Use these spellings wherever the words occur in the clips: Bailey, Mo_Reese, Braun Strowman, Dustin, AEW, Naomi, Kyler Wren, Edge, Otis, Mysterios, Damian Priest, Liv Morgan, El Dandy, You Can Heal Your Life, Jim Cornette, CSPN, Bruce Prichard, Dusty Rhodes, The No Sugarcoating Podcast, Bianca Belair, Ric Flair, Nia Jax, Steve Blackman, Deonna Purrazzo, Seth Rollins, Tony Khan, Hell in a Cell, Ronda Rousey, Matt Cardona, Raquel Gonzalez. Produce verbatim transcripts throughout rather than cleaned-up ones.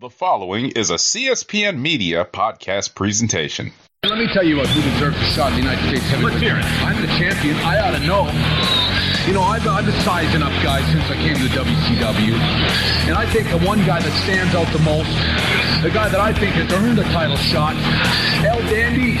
The following is a C S P N Media podcast presentation. Let me tell you about who deserves a shot in the United States heavyweight. Let's hear it. I'm the champion. I ought to know. You know, I've, I've been sizing up guys since I came to the W C W. And I think the one guy that stands out the most, the guy that I think has earned a title shot, El Dandy,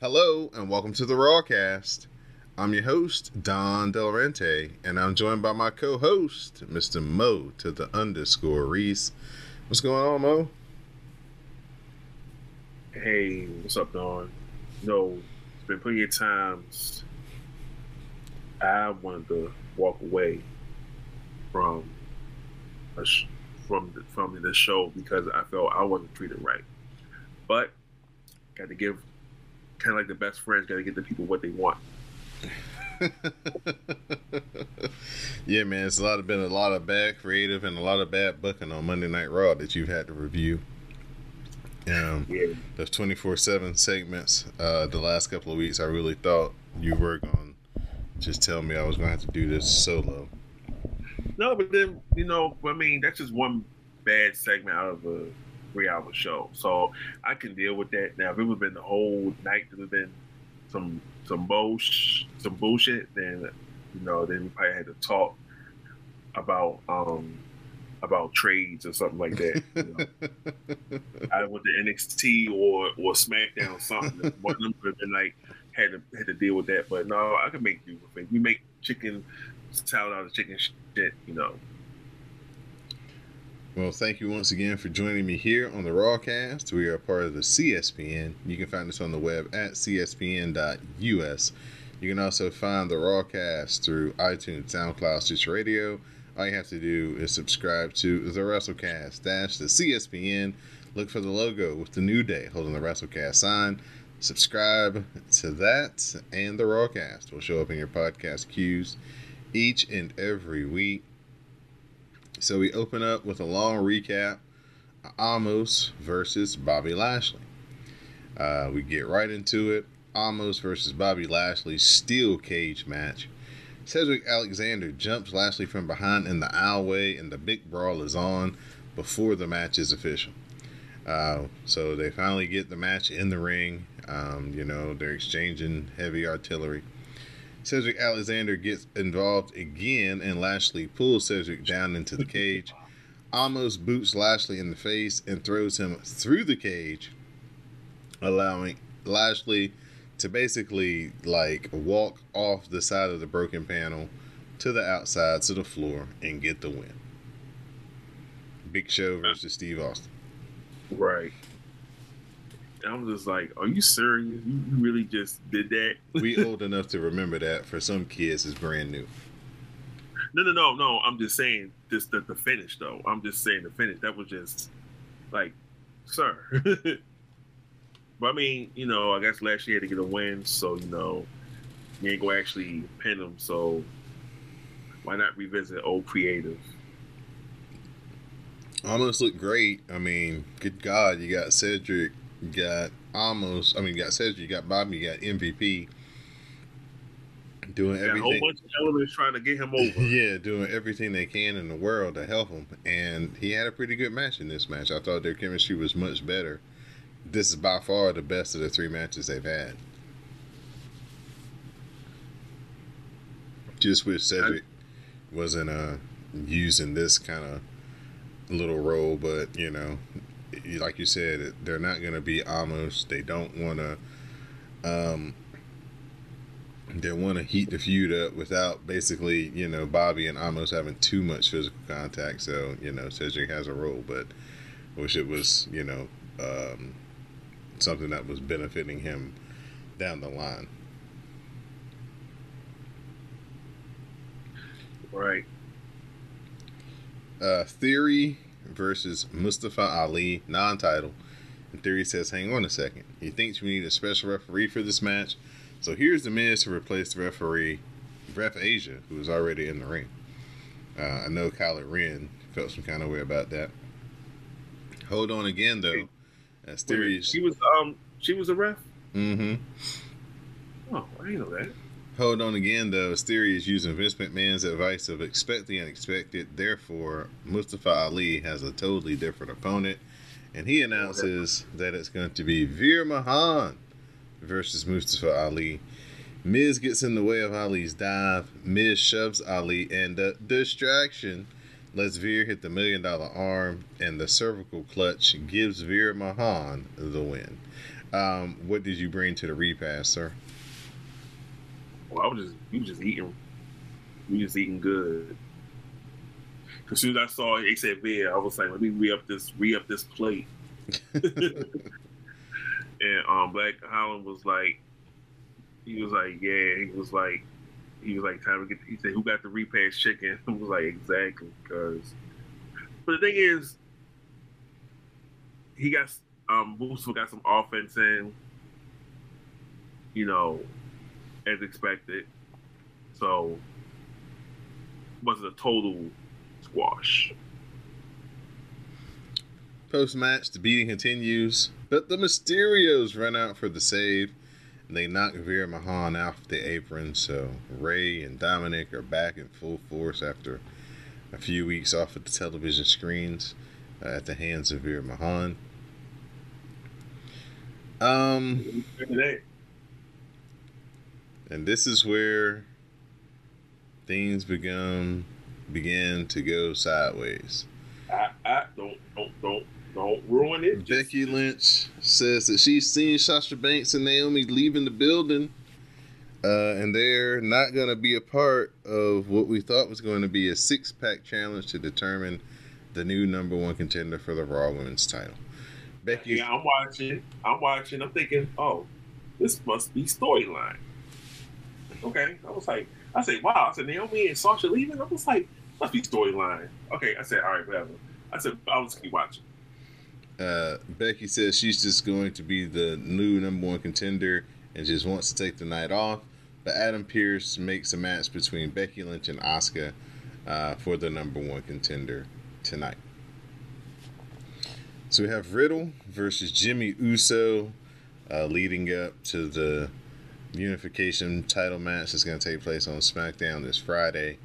Hello, and welcome to the Rawcast. I'm your host, Don Del Rente, and I'm joined by my co-host, Mister Mo to the underscore Reese. What's going on, Mo? Hey, what's up, Don? No, it's been plenty of times I wanted to walk away from a sh- from the, from the show because I felt I wasn't treated right. But got to give, kind of like the best friends, got to get the people what they want. Yeah, man, it's a lot of been a lot of bad creative and a lot of bad booking on Monday Night Raw that you've had to review. Um, yeah. Those twenty-four seven segments, uh, the last couple of weeks, I really thought you were going to just tell me I was going to have to do this solo. No, but then, you know, I mean, that's just one bad segment out of a three-hour show. So I can deal with that. Now, if it would have been the whole night, it would have been some some bullsh- some bullshit, then, you know, then we probably had to talk about... Um, about trades or something like that. You know? I went to N X T or, or SmackDown or something. One of them could have been like, had to, had to deal with that. But no, I can make do with it. We make chicken salad out of chicken shit, you know. Well, thank you once again for joining me here on the Rawcast. We are part of the C S P N. You can find us on the web at c s p n dot u s. You can also find the Rawcast through iTunes, SoundCloud, Stitcher Radio. All you have to do is subscribe to the WrestleCast, dash the C S P N, look for the logo with the New Day holding the WrestleCast sign, subscribe to that, and the Rawcast will show up in your podcast queues each and every week. So we open up with a long recap, Amos versus Bobby Lashley. Uh, we get right into it. Amos versus Bobby Lashley, steel cage match. Cedric Alexander jumps Lashley from behind in the aisleway, and the big brawl is on before the match is official. Uh, so they finally get the match in the ring. Um, you know, they're exchanging heavy artillery. Cedric Alexander gets involved again, and Lashley pulls Cedric down into the cage. Amos boots Lashley in the face and throws him through the cage, allowing Lashley to basically like walk off the side of the broken panel to the outside to the floor and get the win. Big Show versus Steve Austin. Right. I'm just like, are you serious? You really just did that? We old enough to remember that. For some kids, it's brand new. No, no, no, no. I'm just saying this the, the finish though. I'm just saying the finish. That was just like, sir. But, I mean, you know, I guess Lashley had to get a win, so, you know, you ain't going to actually pin him, so why not revisit old creative? Amos looked great. I mean, good God, you got Cedric, you got Amos, I mean, you got Cedric, you got Bobby, you got M V P doing you got everything. A whole bunch of elements trying to get him over. Yeah, doing everything they can in the world to help him, and he had a pretty good match in this match. I thought their chemistry was much better. This is by far the best of the three matches they've had. Just wish Cedric wasn't uh, using this kind of little role, but, you know, like you said, they're not going to be Amos. They don't want to... Um, they want to heat the feud up without basically, you know, Bobby and Amos having too much physical contact, so, you know, Cedric has a role, but I wish it was, you know, um... something that was benefiting him down the line. Right. Uh, Theory versus Mustafa Ali, non-title. And Theory says, hang on a second. He thinks we need a special referee for this match. So here's the Miz to replace the referee, Ref Asia, who was already in the ring. Uh, I know Kyler Wren felt some kind of way about that. Hold on again, though. As Theory, she was um she was a ref? Mm-hmm. Oh, I didn't know that. Hold on again, though. As Theory is using Vince McMahon's advice of expect the unexpected. Therefore, Mustafa Ali has a totally different opponent. And he announces that it's going to be Veer Mahaan versus Mustafa Ali. Miz gets in the way of Ali's dive. Miz shoves Ali, and the distraction lets Veer hit the million dollar arm, and the cervical clutch gives Veer Mahaan the win. Um, what did you bring to the repass, sir? Well, I was just we were just eating, we just eating good. As soon as I saw it, they said Veer, I was like, let me re up this re up this plate. And um, Black Holland was like. He was like, yeah, he was like, he was like, time to get, he said, who got the repass chicken? I was like, exactly, because, but the thing is, he got, um, Mustafa got some offense in, you know, as expected, so, wasn't a total squash. Post-match, the beating continues, but the Mysterios run out for the save. They knock Veer Mahaan off the apron, so Ray and Dominic are back in full force after a few weeks off of the television screens uh, at the hands of Veer Mahaan. Um, and this is where things began begin to go sideways. I, I don't, don't, don't. Don't ruin it. Becky Lynch says that she's seen Sasha Banks and Naomi leaving the building, uh, and they're not going to be a part of what we thought was going to be a six-pack challenge to determine the new number one contender for the Raw Women's title. Becky, yeah, I'm watching. I'm watching. I'm thinking, oh, this must be storyline. Okay. I was like, I said, wow. I said, Naomi and Sasha leaving? I was like, must be storyline. Okay. I said, all right, whatever. I said, I'll just keep watching. Uh, Becky says she's just going to be the new number one contender and just wants to take the night off. But Adam Pearce makes a match between Becky Lynch and Asuka uh, for the number one contender tonight. So we have Riddle versus Jimmy Uso uh, leading up to the unification title match that's going to take place on SmackDown this Friday.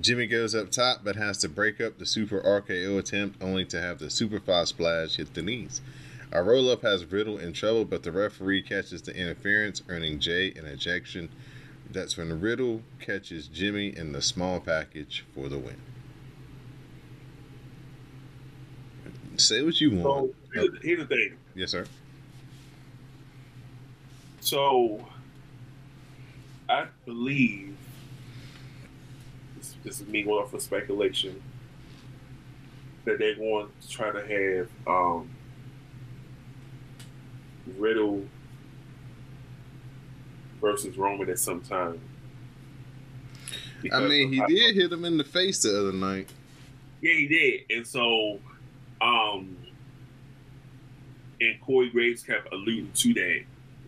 Jimmy goes up top, but has to break up the super R K O attempt, only to have the Superfly Splash hit the knees. A roll-up has Riddle in trouble, but the referee catches the interference, earning Jay an ejection. That's when Riddle catches Jimmy in the small package for the win. Say what you want. So, here's the thing. Yes, sir. So, I believe... This is me going off of speculation that they're going to try to have um, Riddle versus Roman at some time. I mean, he I, did hit him in the face the other night. Yeah, he did. And so, um, and Corey Graves kept alluding to that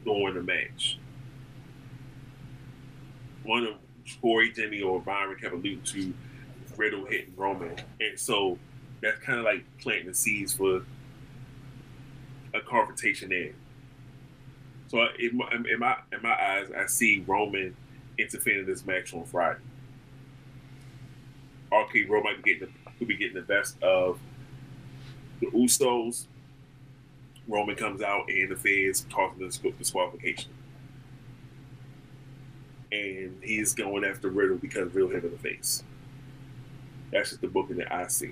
during the match. One of Corey, Jimmy, or Byron kept alluding to Riddle hitting Roman. And so that's kind of like planting the seeds for a confrontation there. So in my, in my, in my eyes, I see Roman interfering in this match on Friday. R K O Roman could be getting the best of the Usos. Roman comes out and interferes, causing the disqualification. And he's going after Riddle because Riddle hit him in the face. That's just the booking that I see.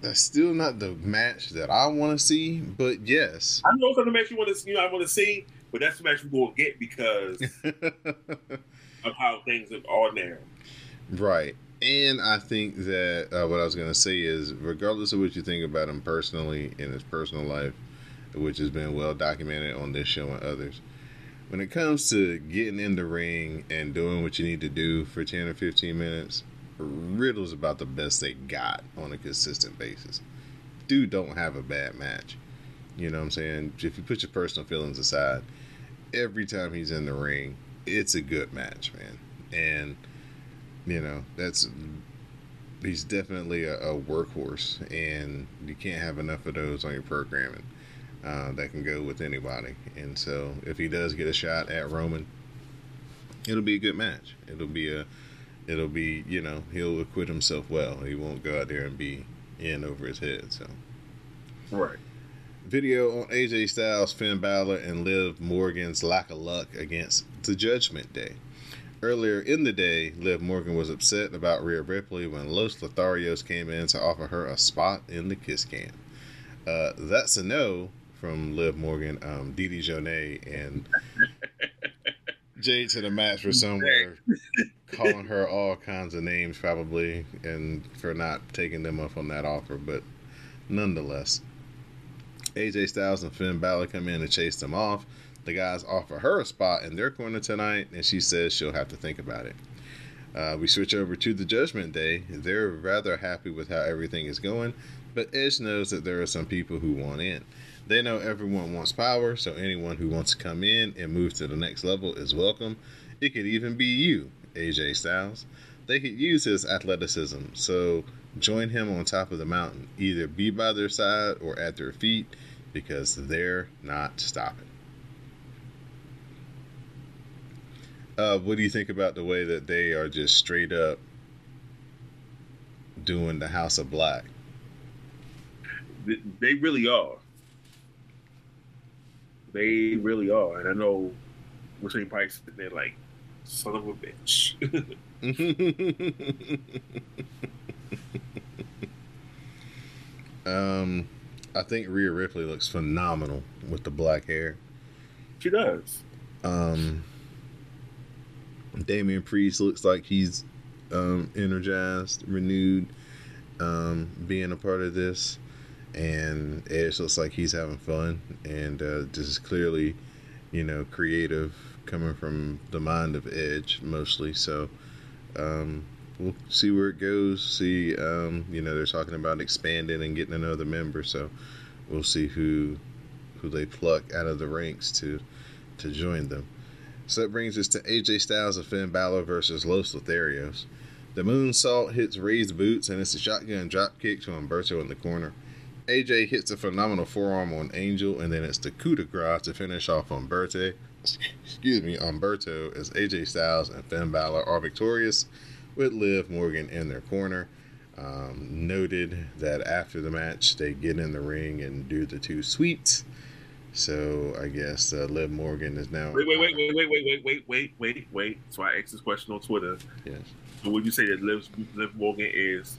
That's still not the match that I want to see, but yes. I know it's not the match you want to, you know, I want to see, but that's the match we're going to get because of how things are now. Right. And I think that uh, what I was going to say is, regardless of what you think about him personally in his personal life, which has been well documented on this show and others, when it comes to getting in the ring and doing what you need to do for ten or fifteen minutes, Riddle's about the best they got on a consistent basis. Dude don't have a bad match. You know what I'm saying? If you put your personal feelings aside, every time he's in the ring, it's a good match, man. And, you know, that's he's definitely a, a workhorse, and you can't have enough of those on your programming uh, that can go with anybody. And so if he does get a shot at Roman, it'll be a good match. It'll be a It'll be, you know, he'll acquit himself well. He won't go out there and be in over his head, so. Right. Video on A J Styles, Finn Balor, and Liv Morgan's lack of luck against the Judgment Day. Earlier in the day, Liv Morgan was upset about Rhea Ripley when Los Lotharios came in to offer her a spot in the Kiss Cam. Uh, that's a no from Liv Morgan, um, Didi Joné, and Jay to the match for somewhere. Calling her all kinds of names, probably, and for not taking them up on that offer, but nonetheless, A J Styles and Finn Balor come in to chase them off. The guys offer her a spot in their corner tonight, and she says she'll have to think about it. Uh, we switch over to the Judgment Day. They're rather happy with how everything is going, but Edge knows that there are some people who want in. They know everyone wants power, so anyone who wants to come in and move to the next level is welcome. It could even be you, A J Styles. They could use his athleticism, so join him on top of the mountain. Either be by their side or at their feet, because they're not stopping. Uh, what do you think about the way that they are just straight up doing the House of Black? They really are. They really are. And I know we're saying probably sitting there like, son of a bitch. um, I think Rhea Ripley looks phenomenal with the black hair. She does. Um, Damian Priest looks like he's um, energized, renewed, um, being a part of this. And Edge looks like he's having fun. And uh, this is clearly, you know, creative, coming from the mind of Edge mostly, so um, we'll see where it goes. See, um, you know, they're talking about expanding and getting another member, so we'll see who who they pluck out of the ranks to to join them. So that brings us to A J Styles and Finn Balor versus Los Lotharios. The moonsault hits Ray's boots, and it's a shotgun dropkick to Humberto in the corner. A J hits a phenomenal forearm on Angel, and then it's the coup de grace to finish off Humberto. Excuse me, Humberto, as A J Styles and Finn Balor are victorious with Liv Morgan in their corner. Um, noted that after the match, they get in the ring and do the two sweets. So I guess uh, Liv Morgan is now. Wait, wait, wait, wait, wait, wait, wait, wait, wait, wait. So I asked this question on Twitter. Yes. So would you say that Liv, Liv Morgan is,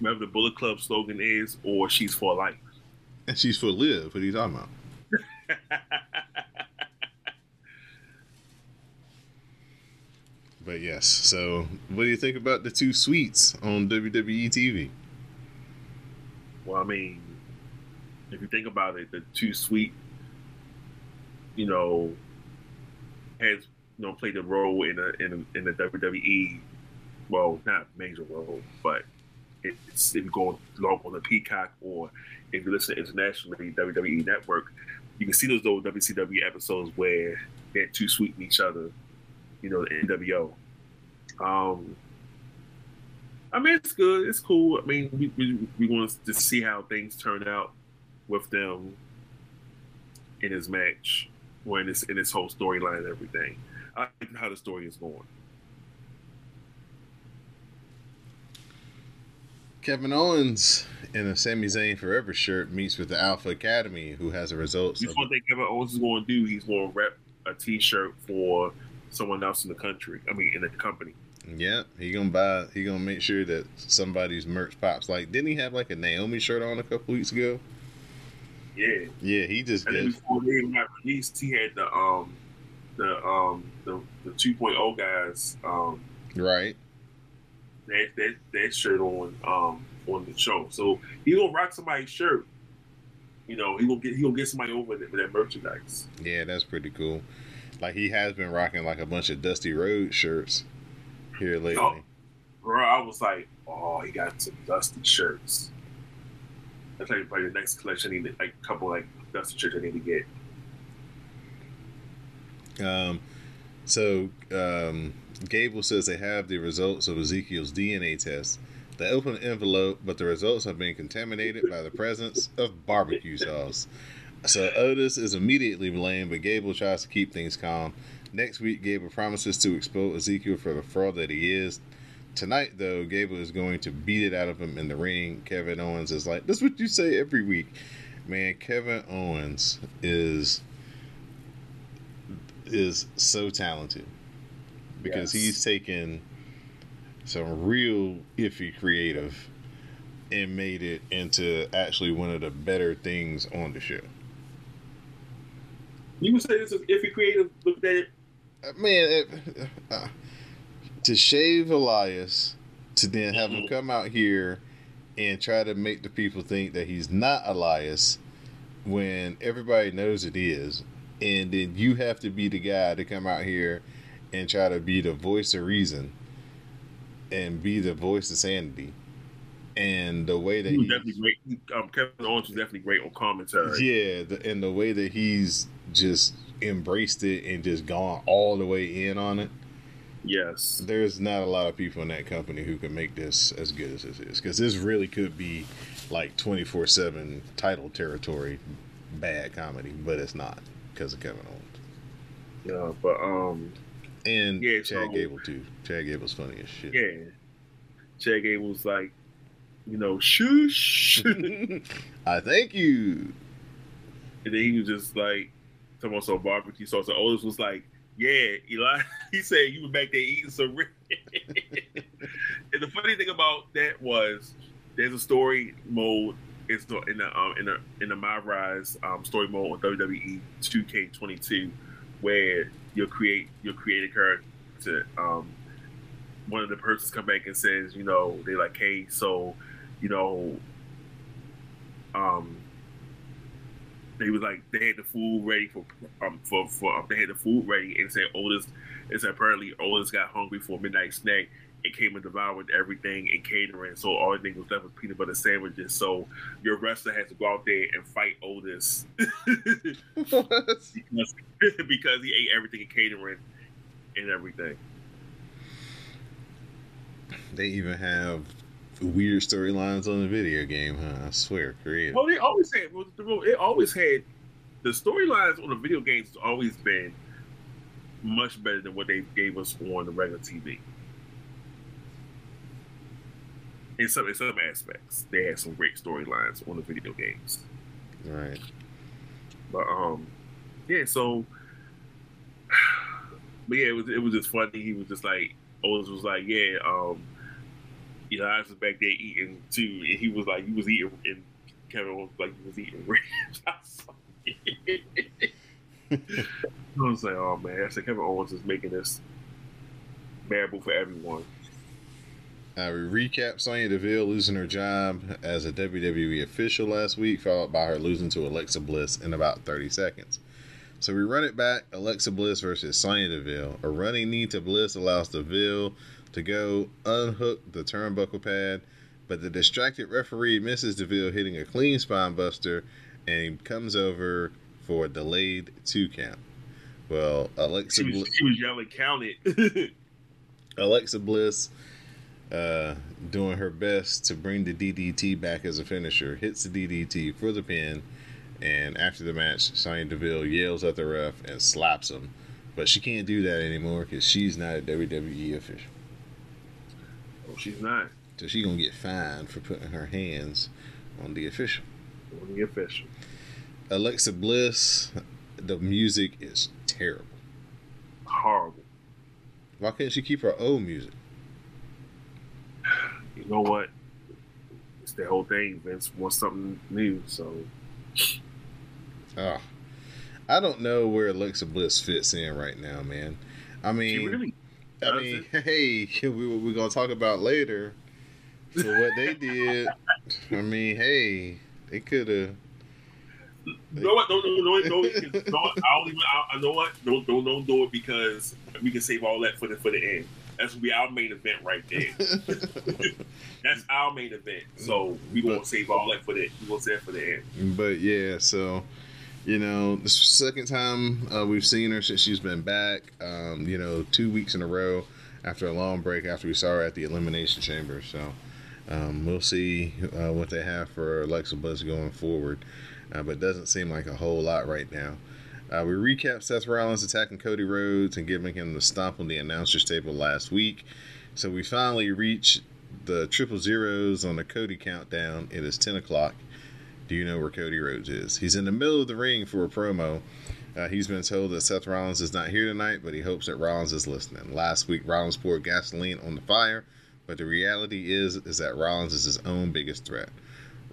whatever the Bullet Club slogan is, or she's for life? And she's for Liv. What are you talking about? But yes, so what do you think about the two sweets on W W E T V? Well, I mean, if you think about it, the two sweet, you know, has, you know, played a role in a in a, in the W W E. Well, not major role, but it, it's if you go along on the Peacock, or if you listen internationally, W W E Network, you can see those old W C W episodes where they're two sweeting each other. You know, the N W O. Um, I mean, it's good. It's cool. I mean, we, we, we want to see how things turn out with them in his match, or in this in this whole storyline and everything. I like how the story is going. Kevin Owens in a Sami Zayn Forever shirt meets with the Alpha Academy, who has the results. This one thing Kevin Owens is going to do. He's going to rep a T-shirt for someone else in the country. I mean, in the company. Yeah, he gonna buy. He gonna make sure that somebody's merch pops. Like, didn't he have like a Naomi shirt on a couple weeks ago? Yeah. Yeah, he just. And then before they got released, he had the um, the um, the the two point oh guys. Um, right. That that that shirt on um on the show. So he gonna rock somebody's shirt you know, he gonna get he gonna get somebody over with, it, with that merchandise. Yeah, that's pretty cool. Like, he has been rocking like a bunch of Dusty Rhodes shirts here lately. Oh, bro, I was like, oh, he got some Dusty shirts. That's like probably the next collection. He like a couple like Dusty shirts I need to get. Um, so um, Gable says they have the results of Ezekiel's D N A test. They open the envelope, but the results have been contaminated by the presence of barbecue sauce. So Otis is immediately blamed, but Gable tries to keep things calm. Next week, Gable promises to expose Ezekiel for the fraud that he is. Tonight, though, Gable is going to beat it out of him in the ring. Kevin Owens is like, that's what you say every week. Man, Kevin Owens is is so talented because yes. he's taken some real iffy creative and made it into actually one of the better things on the show. You would say this is iffy creative? Look at it. Man, it, uh, to shave Elias, to then have mm-hmm. him come out here and try to make the people think that he's not Elias when everybody knows it is, and then you have to be the guy to come out here and try to be the voice of reason and be the voice of sanity. And the way that he was he's definitely great. Um, Kevin Owens was definitely great on commentary. Yeah, the, and the way that he's just embraced it and just gone all the way in on it. Yes, there's not a lot of people in that company who can make this as good as this is, because this really could be like twenty-four seven title territory, bad comedy, but it's not because of Kevin Owens. Yeah, but um, and yeah, Chad so, Gable too. Chad Gable's funny as shit. Yeah, Chad Gable's like, you know, shoosh. I thank you. And then he was just like, someone saw barbecue sauce. So Otis was like, yeah, Eli. He said you were back there eating some ribs. And the funny thing about that was, there's a story mode in the in the um, in the, in the My Rise um, story mode on W W E two K twenty-two, where you'll create you'll create a character. Um, one of the persons come back and says, you know, they like, hey, so. You know, um, they was like they had the food ready for um for for um, they had the food ready and said Otis is apparently Otis got hungry for a midnight snack and came and devoured everything and catering, so all the thing was left was peanut butter sandwiches. So your wrestler has to go out there and fight Otis because he ate everything in catering and everything. They even have weird storylines on the video game, huh? I swear, creative. Well, they always had. It always had the storylines on the video games. Has always been much better than what they gave us on the regular T V. In some in some aspects, they had some great storylines on the video games. Right. But um, yeah. So, but yeah, it was it was just funny. He was just like, Otis was like, yeah, um. You know, I was back there eating too, and he was like, "You was eating," and Kevin was like, "You was eating ribs." I was like, I was like, "Oh man!" I said, "Kevin Owens is making this bearable for everyone." Uh, we recap Sonya Deville losing her job as a W W E official last week, followed by her losing to Alexa Bliss in about thirty seconds. So we run it back: Alexa Bliss versus Sonya Deville. A running knee to Bliss allows Deville to go unhook the turnbuckle pad, but the distracted referee misses Deville hitting a clean spine buster and comes over for a delayed two count. Well, Alexa Bliss. She was, she was yelling, count it. Alexa Bliss, uh, doing her best to bring the D D T back as a finisher, hits the D D T for the pin, and after the match, Sonya Deville yells at the ref and slaps him. But she can't do that anymore because she's not a W W E official. She's not. So she's going to get fined for putting her hands on the official. On the official. Alexa Bliss, the music is terrible. Horrible. Why can't she keep her old music? You know what? It's the whole thing. Vince wants something new, so. Oh, I don't know where Alexa Bliss fits in right now, man. I mean. She really I mean, hey, we, we're going to talk about later. So what they did, I mean, hey, they could have You know what? Don't don't don't don't. don't I'll even. I'll, I know what. Don't don't don't do it because we can save all that for the for the end. That's gonna be our main event right there. That's our main event. So we won't save all that for the. We won't save it for the end. But yeah, so you know, this is the second time uh, we've seen her since she's been back. Um, you know, two weeks in a row after a long break after we saw her at the Elimination Chamber. So um, we'll see uh, what they have for Alexa Bliss going forward. Uh, but it doesn't seem like a whole lot right now. Uh, we recap Seth Rollins attacking Cody Rhodes and giving him the stomp on the announcer's table last week. So we finally reach the triple zeros on the Cody countdown. It is ten o'clock. Do you know where Cody Rhodes is? He's in the middle of the ring for a promo. Uh, he's been told that Seth Rollins is not here tonight, but he hopes that Rollins is listening. Last week, Rollins poured gasoline on the fire, but the reality is, is that Rollins is his own biggest threat.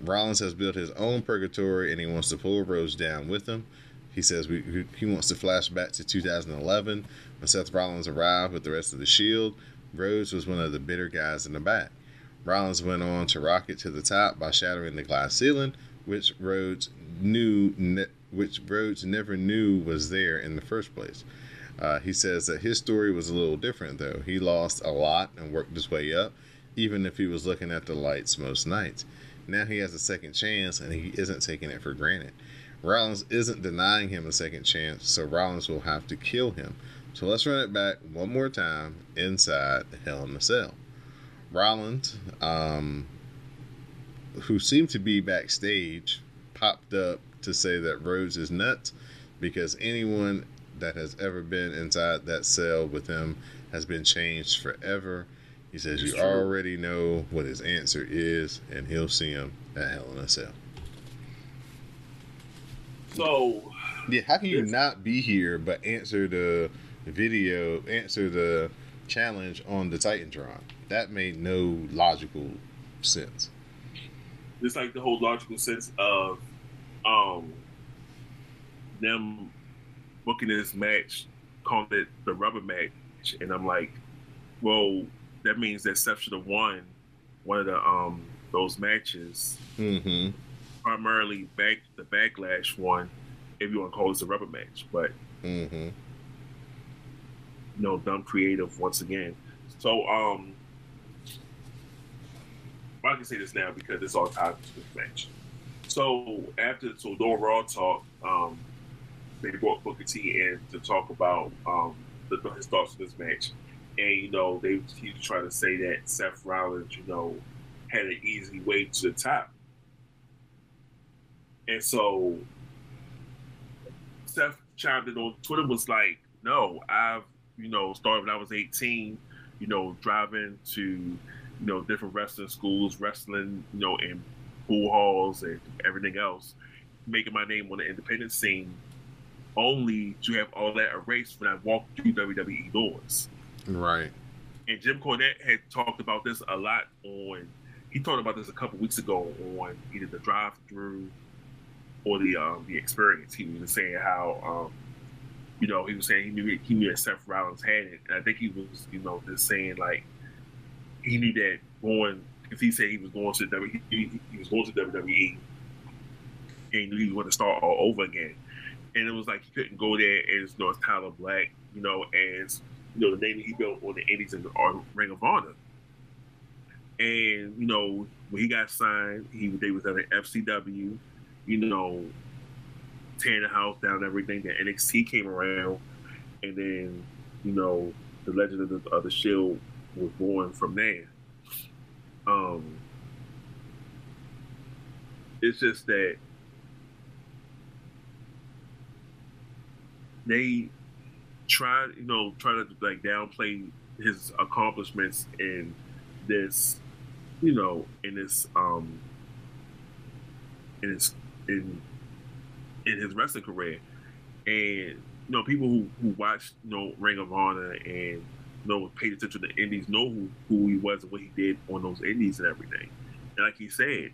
Rollins has built his own purgatory, and he wants to pull Rhodes down with him. He says we, he wants to flash back to two thousand eleven when Seth Rollins arrived with the rest of the Shield. Rhodes was one of the bitter guys in the back. Rollins went on to rocket to the top by shattering the glass ceiling, which Rhodes knew, ne- which Rhodes never knew was there in the first place. Uh, he says that his story was a little different, though. He lost a lot and worked his way up, even if he was looking at the lights most nights. Now he has a second chance, and he isn't taking it for granted. Rollins isn't denying him a second chance, so Rollins will have to kill him. So let's run it back one more time inside Hell in a Cell. Rollins, um, who seemed to be backstage, popped up to say that Rhodes is nuts because anyone that has ever been inside that cell with him has been changed forever. He says you already know what his answer is, and he'll see him at Hell in a Cell. So, yeah, how can you not be here but answer the video, answer the challenge on the Titantron? That made no logical sense. It's like the whole logical sense of um, them booking this match, calling it the rubber match, and I'm like, well, that means that Seth should have won one of the um, those matches, mm-hmm. primarily back the Backlash one, if you want to call this a rubber match. But mm-hmm. you know, dumb creative once again. So um, I can say this now because it's all tied to this match. So after so the Raw talk, um, they brought Booker T in to talk about um, the, his thoughts on this match. And, you know, they he was trying to say that Seth Rollins, you know, had an easy way to the top. And so Seth chimed in on Twitter, was like, no, I've, you know, started when I was eighteen, you know, driving to, you know, different wrestling schools, wrestling, you know, in pool halls and everything else, making my name on the independent scene, only to have all that erased when I walked through W W E doors. Right. And Jim Cornette had talked about this a lot on, he talked about this a couple weeks ago on either the drive-through or the um, the experience. He was saying how, um, you know, he was saying he knew he knew that Seth Rollins had it. And I think he was, you know, just saying like, he knew that going, because he said he was going to W W E, he, he was going to W W E, and he knew he was going to start all over again. And it was like, he couldn't go there as, you know, as Tyler Black, you know, as, you know, the name that he built on the Indies and the Ring of Honor. And, you know, when he got signed, he they was at an F C W, you know, tearing the house down and everything. Then N X T came around, and then, you know, the legend of the, of the Shield was born from there. Um, it's just that they... Try, you know, try to like downplay his accomplishments in this, you know, in this, um, in his, in, in his wrestling career, and you know, people who who watched, you know, Ring of Honor and you know paid attention to the Indies know who, who he was and what he did on those Indies and everything. And like he said,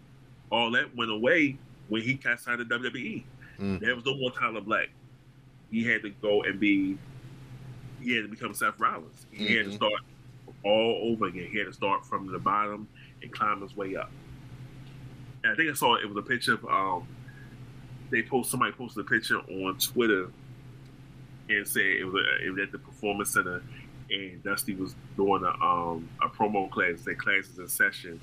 all that went away when he got signed to W W E. Mm. There was no more Tyler Black. He had to go and be. He had to become Seth Rollins. He mm-hmm. had to start all over again. He had to start from the bottom and climb his way up. And I think I saw it was a picture of um, they post somebody posted a picture on Twitter and said it was, a, it was at the Performance Center, and Dusty was doing a um a promo class. That class is in session,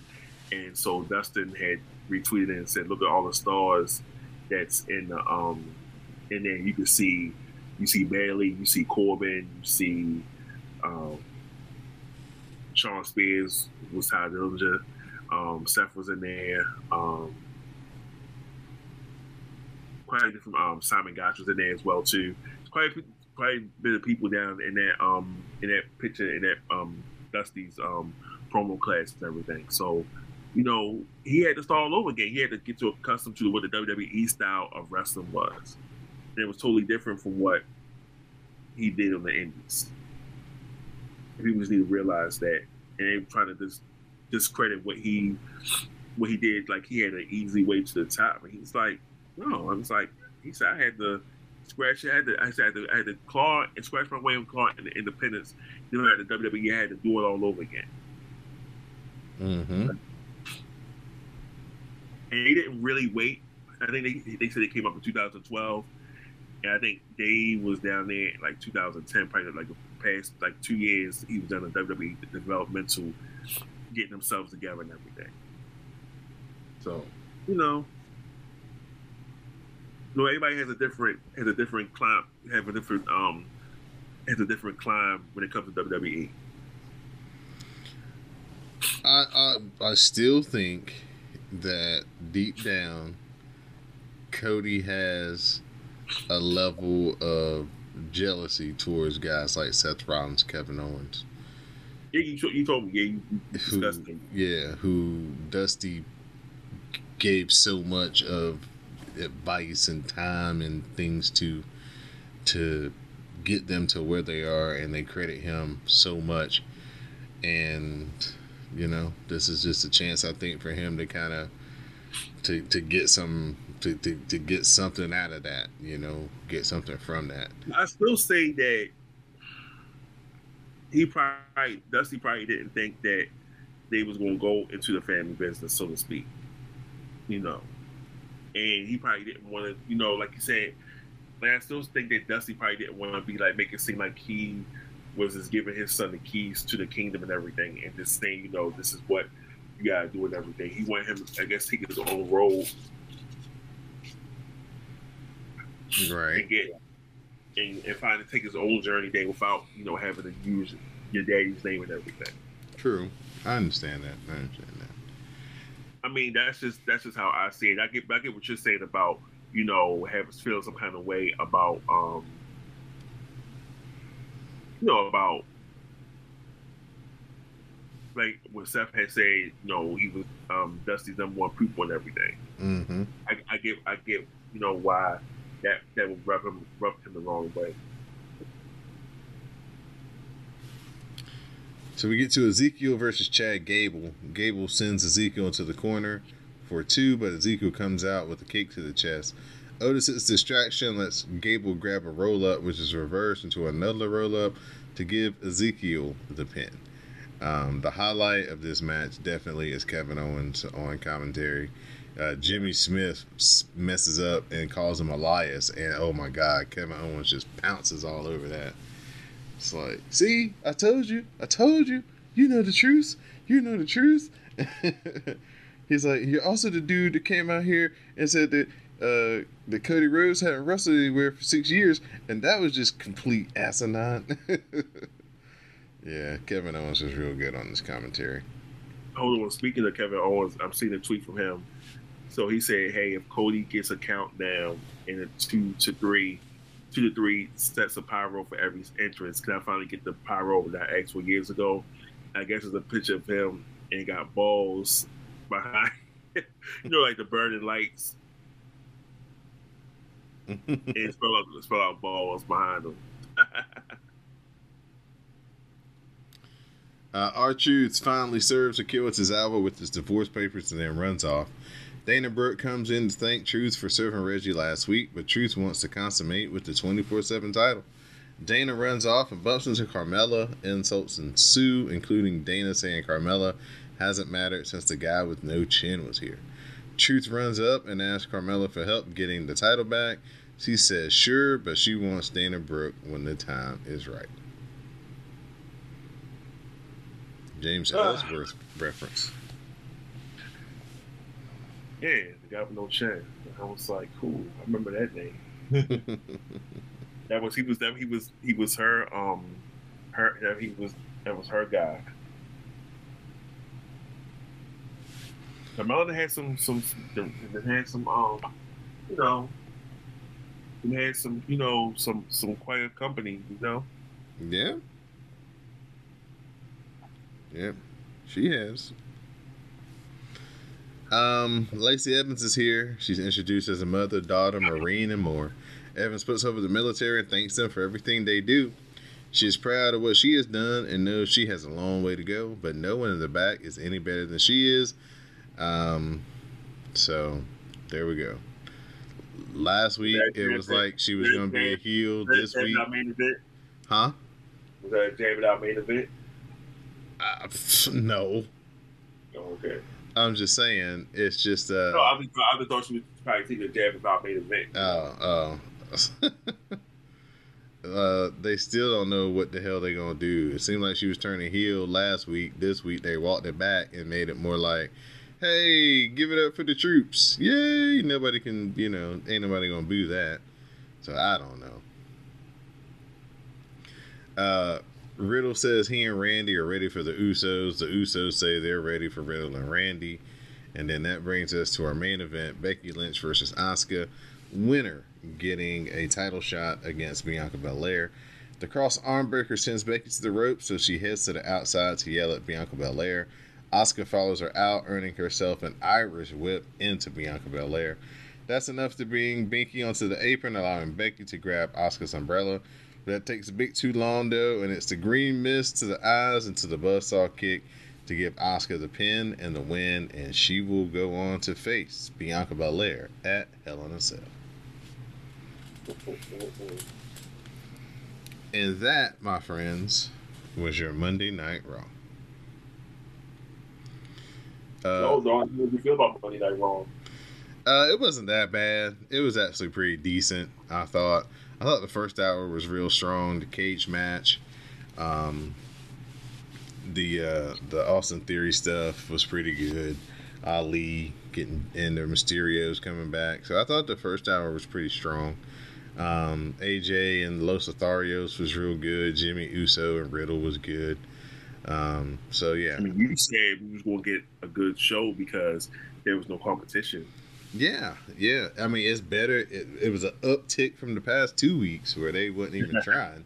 and so Dustin had retweeted and said, "Look at all the stars that's in the um in there. You can see you see Bailey, you see Corbin, you see um Sean Spears was Ty Dillinger, um, Seth was in there, um." Quite a different um, Simon Gotch was in there as well too. It's quite a, quite a bit of people down in that um, in that picture in that um, Dusty's um, promo class and everything. So, you know, he had to start all over again. He had to get to accustomed to what the W W E style of wrestling was. And it was totally different from what he did on the Indies. People just need to realize that, and they were trying to dis- discredit what he what he did. Like he had an easy way to the top, and he's like. No, I was like, he said I had to scratch, I had to, I had to, I had to claw and scratch my way on claw in the independence. Then I had the W W E, I had to do it all over again. Mm-hmm. And he didn't really wait. I think they they said it came up in two thousand twelve, and I think Dave was down there in like two thousand ten, probably like the past like two years. He was down in W W E developmental, getting themselves together and everything. So, you know. No, everybody has a different has a different climb have a different um has a different climb when it comes to W W E. I I, I still think that deep down, Cody has a level of jealousy towards guys like Seth Rollins, Kevin Owens. Yeah, you, you told me. Yeah, you, you discussed who, yeah, who Dusty gave so much of. Advice and time and things to to get them to where they are, and they credit him so much. And you know, this is just a chance, I think, for him to kind of to to get some to, to to get something out of that. You know, get something from that. I still say that he probably Dusty probably didn't think that they was going to go into the family business, so to speak. You know. And he probably didn't want to, you know, like you said, like I still think that Dusty probably didn't want to be like, make it seem like he was just giving his son the keys to the kingdom and everything, and just saying, you know, this is what you got to do and everything. He wanted him to, I guess, take his own road. Right. And, get, and, and finally take his own journey day without, you know, having to use your daddy's name and everything. True. I understand that. I understand that. I mean, that's just that's just how I see it. I get I get what you're saying about, you know, having feel some kind of way about um you know, about like when Seth had said, you know, he was um Dusty's number one people and everything. Mm-hmm. I, I get I get you know why that that would rub him rub him the wrong way. So we get to Ezekiel versus Chad Gable. Gable sends Ezekiel into the corner for two, but Ezekiel comes out with a kick to the chest. Otis's distraction lets Gable grab a roll-up, which is reversed into another roll-up to give Ezekiel the pin. Um, the highlight of this match definitely is Kevin Owens on commentary. Uh, Jimmy Smith messes up and calls him Elias, and oh my God, Kevin Owens just pounces all over that. It's like, see, I told you, I told you, you know the truth, you know the truth. He's like, you're also the dude that came out here and said that uh, that Cody Rhodes hadn't wrestled anywhere for six years, and that was just complete asinine. Yeah, Kevin Owens is real good on this commentary. Hold on, speaking of Kevin Owens, I'm seeing a tweet from him. So he said, hey, if Cody gets a countdown in a two to three, two to three sets of pyro for every entrance. Can I finally get the pyro that I asked for years ago? I guess it's a picture of him and got balls behind, you know, like the burning lights. And spell out, spell out balls behind him. uh, R-Truth finally serves Akira Tozawa with his divorce papers and then runs off. Dana Brooke comes in to thank Truth for serving Reggie last week, but Truth wants to consummate with the twenty-four seven title. Dana runs off and bumps into Carmella. Insults ensue, including Dana saying Carmella hasn't mattered since the guy with no chin was here. Truth runs up and asks Carmella for help getting the title back. She says sure, but she wants Dana Brooke when the time is right. James uh, Ellsworth reference. Yeah, the guy with no chin. I was like, cool. I remember that name. That was he was that he was he was her um her that he was that was her guy. Carmella had some some they had some um you know they had some you know some some quiet company, you know. Yeah. Yeah, she has. Um, Lacey Evans is here. She's introduced as a mother, daughter, Marine, and more. Evans puts over the military and thanks them for everything they do. She is proud of what she has done and knows she has a long way to go, but no one in the back is any better than she is. Um, so, there we go. Last week, it was like she was going to be a heel. This week... Huh? Was that David Almeida bit? Uh, no. Okay. I'm just saying, it's just... Uh, no, I just, I just thought she was probably taking a jab about main event. Oh, oh. uh, they still don't know what the hell they're going to do. It seemed like she was turning heel last week. This week, they walked it back and made it more like, hey, give it up for the troops. Yay! Nobody can, you know, ain't nobody going to boo that. So, I don't know. Uh... Riddle says he and Randy are ready for the Usos. The Usos say they're ready for Riddle and Randy. And then that brings us to our main event, Becky Lynch versus Asuka. Winner getting a title shot against Bianca Belair. The cross arm breaker sends Becky to the ropes, so she heads to the outside to yell at Bianca Belair. Asuka follows her out, earning herself an Irish whip into Bianca Belair. That's enough to bring Binky onto the apron, allowing Becky to grab Asuka's umbrella. That takes a bit too long, though, and it's the green mist to the eyes and to the buzzsaw kick to give Asuka the pin and the win, and she will go on to face Bianca Belair at Hell in a Cell. And that, my friends, was your Monday Night Raw. Uh, no, how did you feel about Monday Night Raw? Uh, it wasn't that bad. It was actually pretty decent, I thought. I thought the first hour was real strong. The cage match, um, the uh, the Austin Theory stuff was pretty good. Ali getting in there, Mysterio's coming back. So I thought the first hour was pretty strong. Um, A J and Los Lotharios was real good. Jimmy Uso and Riddle was good. Um, so yeah, I mean, you said we was gonna get a good show because there was no competition. Yeah, yeah. I mean, it's better. It, it was an uptick from the past two weeks where they wasn't even trying.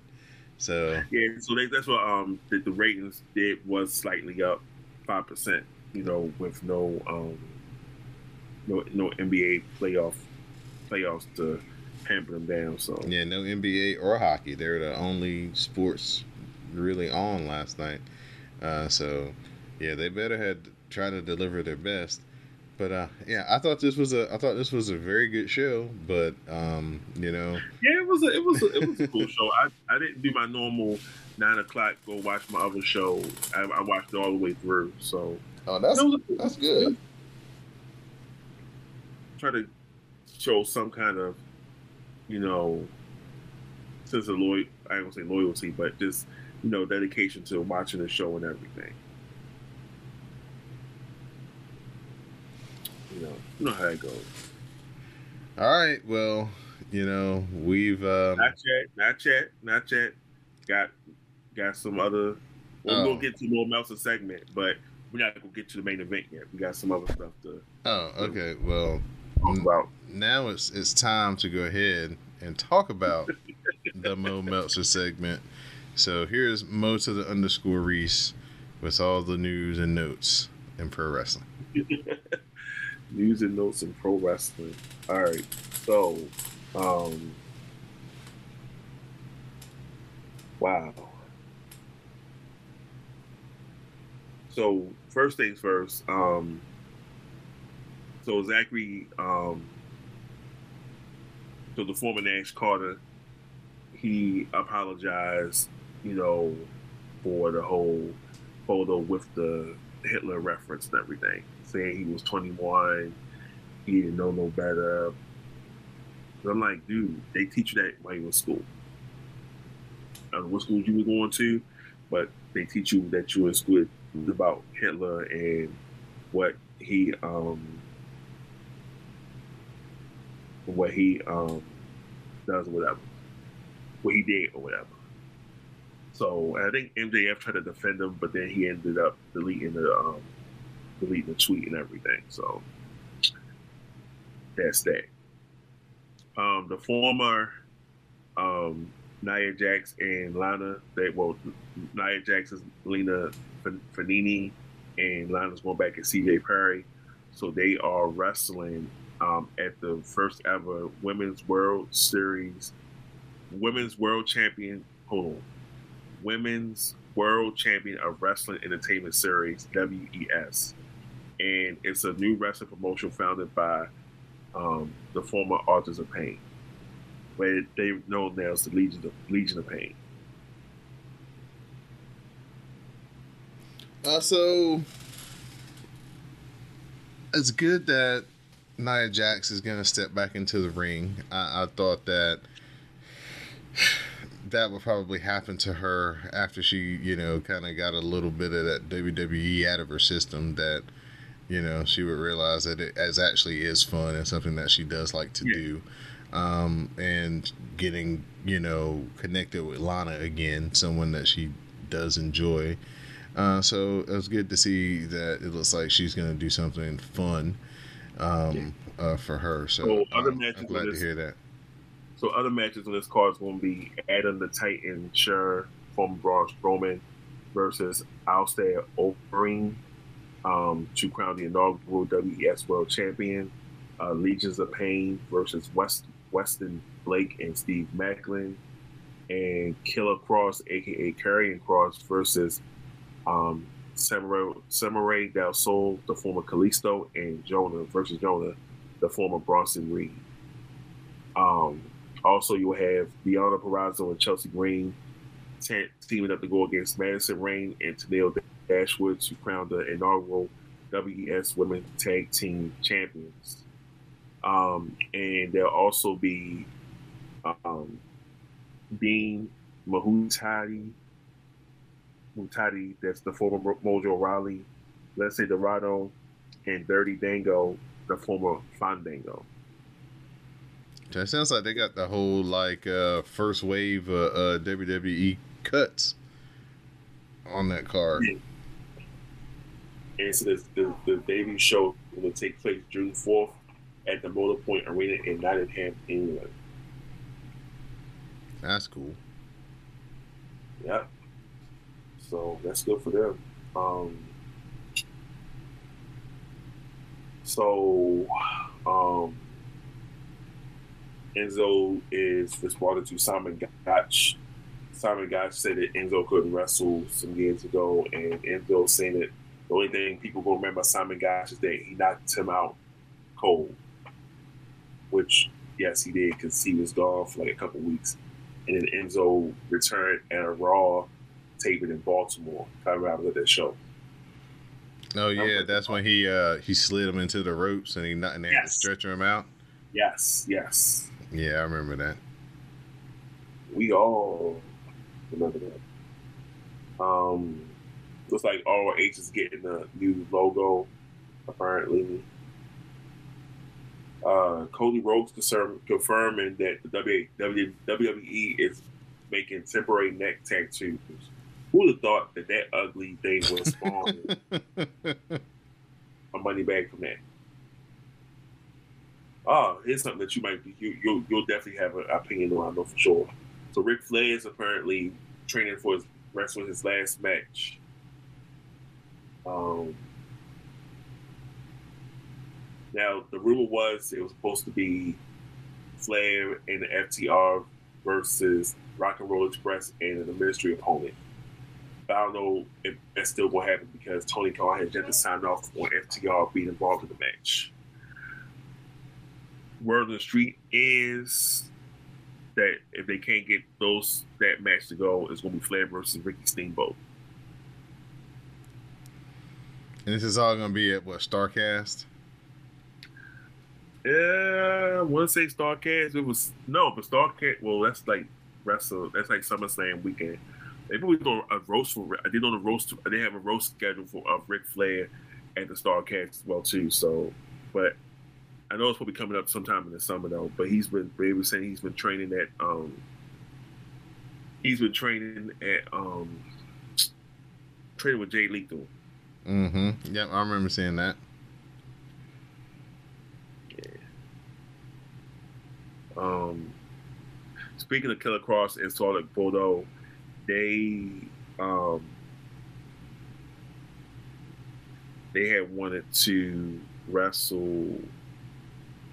So yeah, so they, that's what um the, the ratings did was slightly up five percent. You know, with no um no no N B A playoff playoffs to hamper them down. So yeah, no N B A or hockey. They're the only sports really on last night. Uh, so yeah, they better had try to deliver their best. But uh, yeah, I thought this was a I thought this was a very good show. But um, you know, yeah, it was a it was a, it was a cool show. I, I didn't do my normal nine o'clock go watch my other show. I, I watched it all the way through. So oh, that's you know, cool. That's good. Try to show some kind of you know sense of loyalty. I don't say loyalty, but just you know dedication to watching the show and everything. You know, you know how it goes. All right, well, you know, we've um, not yet, not yet, not yet. Got got some other. We'll, oh. we'll get to more Meltzer segment, but we're not gonna get to the main event yet. We got some other stuff to. Oh, okay. To, well, talk about. Now it's it's time to go ahead and talk about the Mo Meltzer segment. So here's Mo to the underscore Reese with all the news and notes in pro wrestling. News and notes in pro wrestling. All right, so, um, wow. So first things first. Um, so Zachary, um, so the former Nash Carter, he apologized, you know, for the whole photo with the Hitler reference and everything. Saying he was twenty-one he didn't know no better. But I'm like, dude, they teach you that while you're in school. I don't know what school you were going to, but they teach you that you were in school about Hitler and what he, um, what he um, does or whatever, what he did or whatever. So I think M J F tried to defend him, but then he ended up deleting the um, deleting the tweet and everything. So that's that. Um, the former um, Nia Jax and Lana, they well, Nia Jax is Lena Fanini, and Lana's going back at C J Perry. So they are wrestling um, at the first ever Women's World Series, Women's World Champion. Hold on. Women's World Champion of Wrestling Entertainment Series, W E S. And it's a new wrestling promotion founded by um, the former Authors of Pain, where they're known now as the Legion of, Legion of Pain. Uh, so, it's good that Nia Jax is going to step back into the ring. I, I thought that... that would probably happen to her after she, you know, kind of got a little bit of that W W E out of her system, that, you know, she would realize that it as actually is fun and something that she does like to yeah. do. Um, and getting, you know, connected with Lana again, someone that she does enjoy. Uh, so it was good to see that it looks like she's going to do something fun um, yeah. uh, for her. So oh, um, I'm glad to hear that. So other matches on this card is going to be Adam the Titan Sure from Braun Strowman versus Alistair Overeem um, to crown the inaugural W E S World Champion. Uh, Legions of Pain versus West, Weston Blake and Steve Macklin. And Killer Cross, a k a. Karrion Kross, versus um, Samurai Del Sol, the former Kalisto, and Jonah versus Jonah, the former Bronson Reed. Um... Also, you'll have Deonna Purrazzo and Chelsea Green te- teaming up to go against Madison Rayne and Tenille Dashwood to crown the inaugural W E S Women's Tag Team Champions. Um, and there'll also be um, Dean Mahutadi, Mahutadi, that's the former Mojo Rawley, Lindsay Dorado, and Dirty Dango, the former Fandango. It sounds like they got the whole like uh, first wave uh, uh, W W E cuts on that card. Yeah. And so this, the, the debut show will take place June fourth at the Motor Point Arena in Nottingham, England. That's cool. Yeah. So that's good for them. Um, so. Um, Enzo is responding to Simon Gotch. Simon Gotch said that Enzo couldn't wrestle some years ago, and Enzo saying that the only thing people will remember Simon Gotch is that he knocked him out cold, which, yes, he did, because he was gone for like a couple weeks. And then Enzo returned at a Raw taping in Baltimore. I remember that show. Oh, yeah, like, that's when he uh, he slid him into the ropes and he knocked him out yes. stretching him out. Yes, yes. Yeah, I remember that. We all remember that. Um, looks like R O H is getting a new logo, apparently. Uh, Cody Rhodes concern, confirming that the W W E is making temporary neck tattoos. Who would have thought that that ugly thing was spawned? My money back from that. Oh, here's something that you might be, you, you'll, you'll definitely have an opinion on, I know for sure. So Ric Flair is apparently training for his wrestling, his last match. Um, now, the rumor was it was supposed to be Flair and the F T R versus Rock and Roll Express and an administrative opponent. But I don't know if that's still going to happen because Tony Khan has yet to sign off on F T R being involved in the match. Word on the street is that if they can't get those that match to go, it's going to be Flair versus Ricky Steamboat. And this is all going to be at what, StarCast? Yeah, I want to say Starrcade. It was no, but Starrcade. Well, that's like wrestle. That's like SummerSlam weekend. They probably doing a roast for. They doing a roast. They have a roast schedule for of uh, Ric Flair and the Starrcade as well too. So, but I know it's probably coming up sometime in the summer though. But he's been. They were saying he's been training at. Um, he's been training at. Um, training with Jay Lethal. Mm-hmm. Yep, I remember seeing that. Um, speaking of Killer Cross and Scarlet Bordeaux, they um, they had wanted to wrestle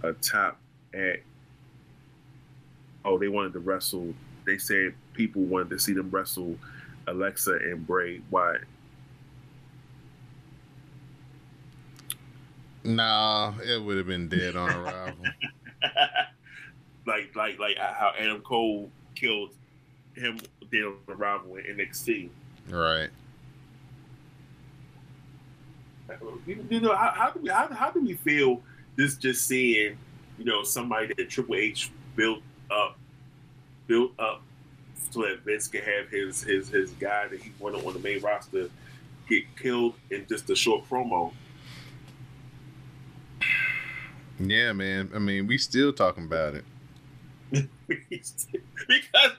a top at oh they wanted to wrestle they said people wanted to see them wrestle Alexa and Bray Wyatt. Nah, it would have been dead on arrival. Like, like, like how Adam Cole killed him on arrival in N X T. Right. You know, how, how do we how, how do we feel this just seeing, you know, somebody that Triple H built up, built up so that Vince could have his his his guy that he wanted on the main roster get killed in just a short promo. Yeah, man. I mean, we still talking about it. Because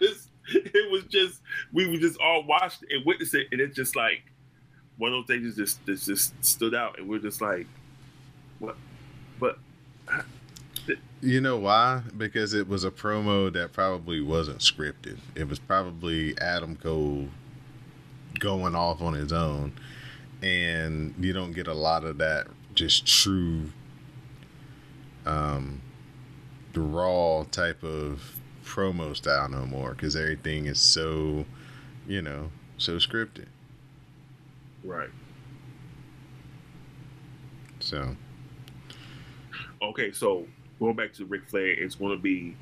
it's, it was just we were just all watched and witnessed it, and it's just like one of those things just just, just stood out, and we're just like, what? But you know why? Because it was a promo that probably wasn't scripted. It was probably Adam Cole going off on his own, and you don't get a lot of that just true, um. the raw type of promo style no more, because everything is so, you know, so scripted. Right. So. Okay, so going back to Ric Flair, it's going to be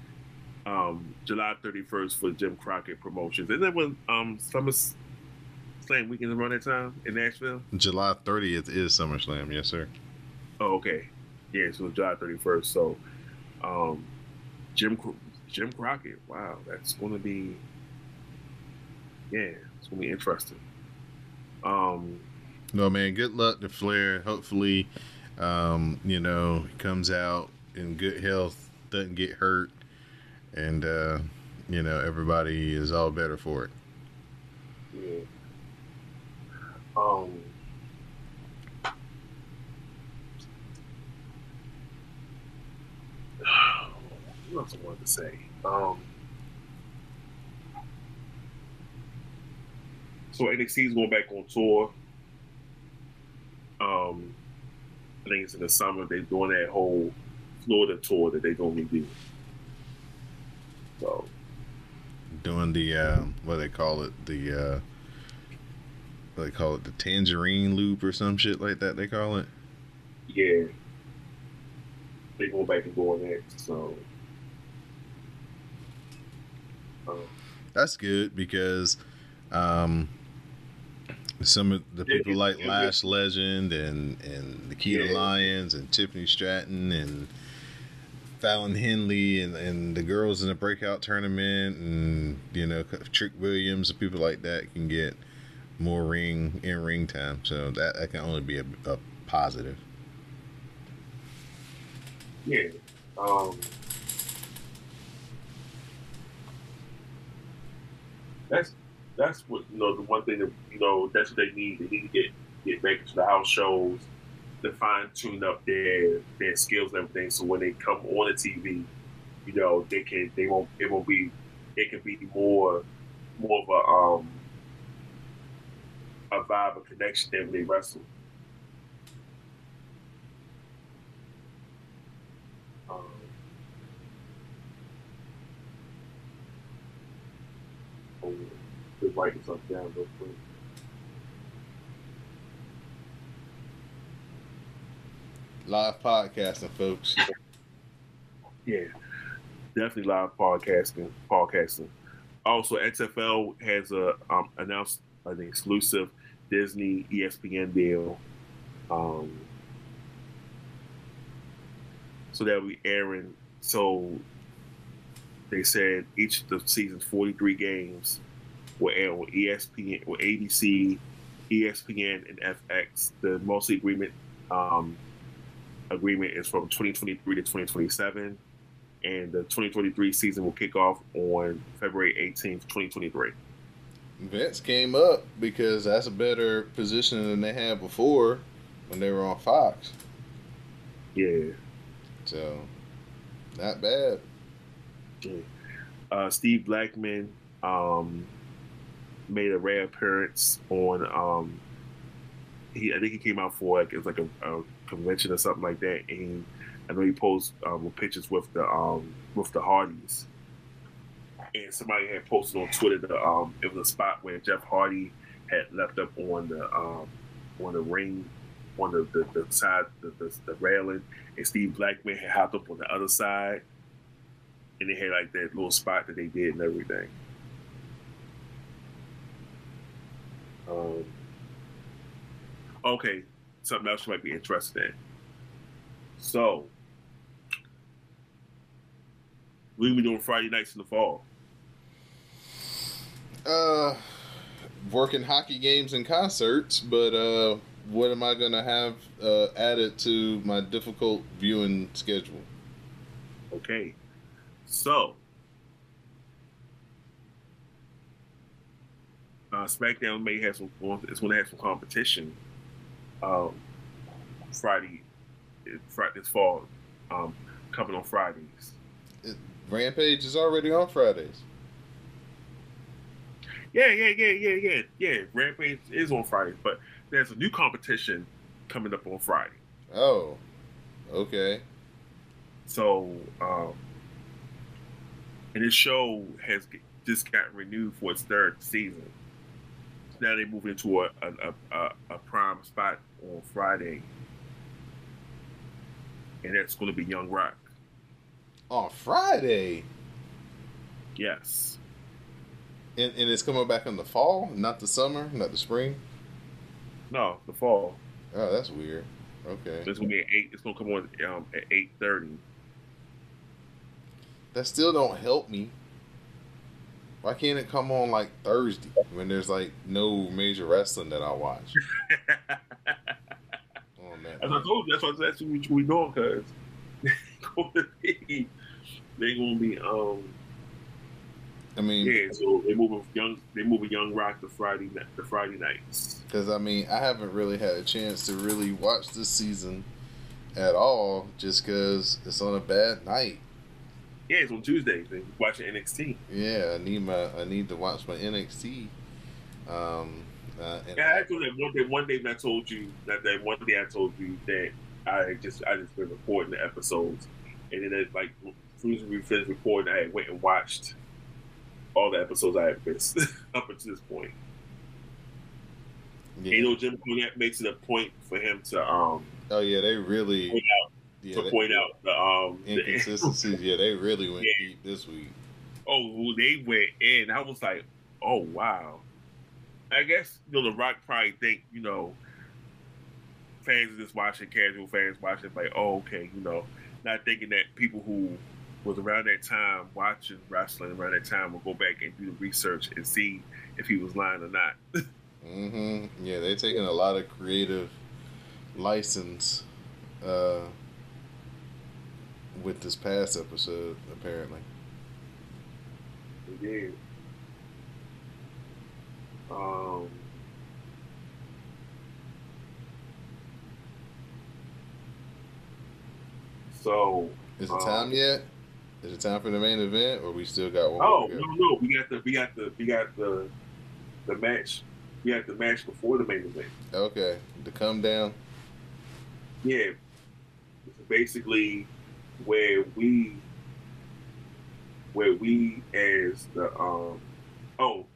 um, July thirty-first for Jim Crockett Promotions. Isn't that when um, SummerSlam weekend is around that time in Nashville? July thirtieth is SummerSlam, yes, sir. Oh, okay. Yeah, so July thirty-first, so Um, Jim Jim Crockett. Wow, that's going to be yeah, it's going to be interesting. Um, no man, good luck to Flair. Hopefully, um, you know, he comes out in good health, doesn't get hurt, and uh, you know, everybody is all better for it. Yeah. Um. What else I wanted to say? Um, so N X T is going back on tour. Um, I think it's in the summer. They're doing that whole Florida tour that they're going to do. So doing the uh, what do they call it? The uh, what do they call it? The tangerine loop or some shit like that. They call it. Yeah. They go back and go on that. So. That's good because um, some of the people yeah, like yeah, Lash yeah. Legend and, and Nikita yeah. Lyons and Tiffany Stratton and Fallon Henley and, and the girls in the breakout tournament and, you know, Trick Williams and people like that can get more ring in ring time. So that, that can only be a, a positive. Yeah. Um That's that's what you know. The one thing that you know that's what they need. They need to get get back to the house shows, to fine tune up their their skills and everything. So when they come on the T V, you know they can they won't it won't be it can be more more of a um a vibe a connection than when they wrestle. Just writing stuff down real quick. Live podcasting, folks. Yeah, definitely live podcasting. Podcasting. Also, X F L has a um, announced an exclusive Disney E S P N deal. Um, so that we airing. So they said each of the season's forty-three games will air on E S P N, with A B C, E S P N, and F X. The mostly agreement um, agreement is from twenty twenty-three to twenty twenty-seven, and the twenty twenty-three season will kick off on February eighteenth, twenty twenty-three. Vince came up because that's a better position than they had before when they were on Fox. Yeah. So, not bad. Yeah. Uh, Steve Blackman um, made a rare appearance on. Um, he I think he came out for like it was like a, a convention or something like that, and I know he posed um, with pictures with the um, with the Hardys. And somebody had posted on Twitter that um, it was a spot where Jeff Hardy had left up on the um, on the ring, on the, the, the side, the, the, the railing, and Steve Blackman had hopped up on the other side, and they had like that little spot that they did and everything. Um, okay, something else you might be interested in. So, what are we doing Friday nights in the fall? Uh, working hockey games and concerts, but uh, what am I going to have uh, added to my difficult viewing schedule? Okay. So, uh, SmackDown may have some, it's going to have some competition um, Friday, Friday, this fall, um, coming on Fridays. It, Rampage is already on Fridays. Yeah, yeah, yeah, yeah, yeah, yeah. Rampage is on Friday, but there's a new competition coming up on Friday. Oh, okay. So, um, and this show has just got renewed for its third season. Now they move into a a, a a prime spot on Friday, and that's going to be Young Rock. On Friday? Yes. And, and it's coming back in the fall, not the summer, not the spring. No, the fall. Oh, that's weird. Okay. So it's gonna be at eight. It's gonna come on um, at eight thirty. That still don't help me. Why can't it come on like Thursday when there's like no major wrestling that I watch? Oh, man. As I told you, that's what that's what we doing, cause. They're gonna be. Um, I mean, yeah. So they move young. They move a Young Rock to Friday. The Friday nights. Because I mean, I haven't really had a chance to really watch this season at all, just because it's on a bad night. Yeah, it's on Tuesdays. They watch N X T. Yeah, I need my. I need to watch my N X T. Um, uh, and yeah, I told that one day. One day I told you that. That one day I told you that. I just I just been recording the episodes, and then it, like as soon as we finished recording, I had went and watched all the episodes I had missed up until this point. Yeah. You know, Jim Cornette makes it a point for him to um. Oh yeah, they really point out, yeah, to they, point out the um inconsistencies. The yeah, they really went yeah. deep this week. Oh, well, they went in. I was like, oh wow. I guess you know the Rock probably think you know. Fans are just watching, casual fans watching, like, oh, okay, you know, not thinking that people who was around that time watching wrestling around that time will go back and do the research and see if he was lying or not. Mm-hmm. Yeah, they're taking a lot of creative license uh, with this past episode, apparently. They did. Um... So is it um, time yet? Is it time for the main event, or we still got one? Oh no, no, we got the we got the we got the the match. We got the match before the main event. Okay, the come down. Yeah, basically where we where we as the um oh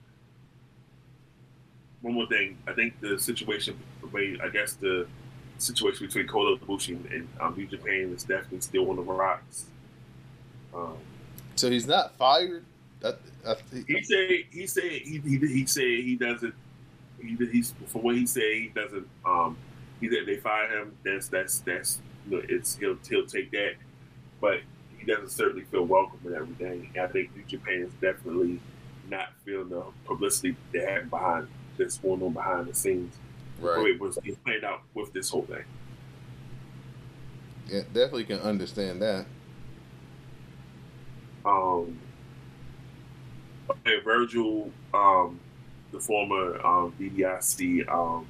one more thing. I think the situation. I guess the. situation between Kota Ibushi and um, New Japan is definitely still on the rocks. Um, so he's not fired. I, I, he, he said he said he, he he said he doesn't. He he's from what he said he doesn't. Um, he said they fired him. That's that's that's. You know, it's he'll he'll take that. but he doesn't certainly feel welcome and everything. I think New Japan is definitely not feeling the publicity they had behind this going on behind the scenes. Right. The way it was it played out with this whole thing. Yeah, definitely can understand that. Um, okay, Virgil, um, the former um, D D I C, um,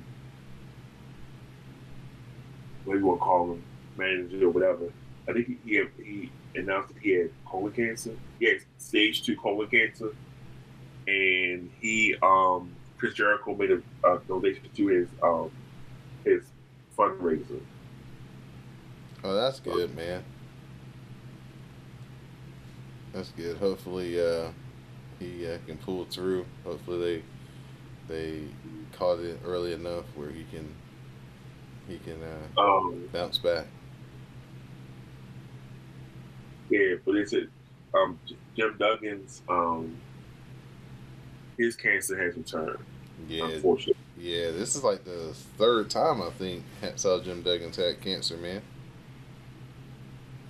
what do you want to call him, manager or whatever, I think he, he, had, he announced that he had colon cancer. He had stage two colon cancer. And he, um, Chris Jericho made a, a donation to his um, his fundraiser. Oh, that's good, man. That's good. Hopefully, uh, he uh, can pull through. Hopefully, they they caught it early enough where he can he can uh, um, bounce back. Yeah, but it's a, um, Jim Duggan's um, his cancer has returned. Yeah, unfortunately. Yeah, this is like the third time I think I saw Jim Duggan's had cancer, man.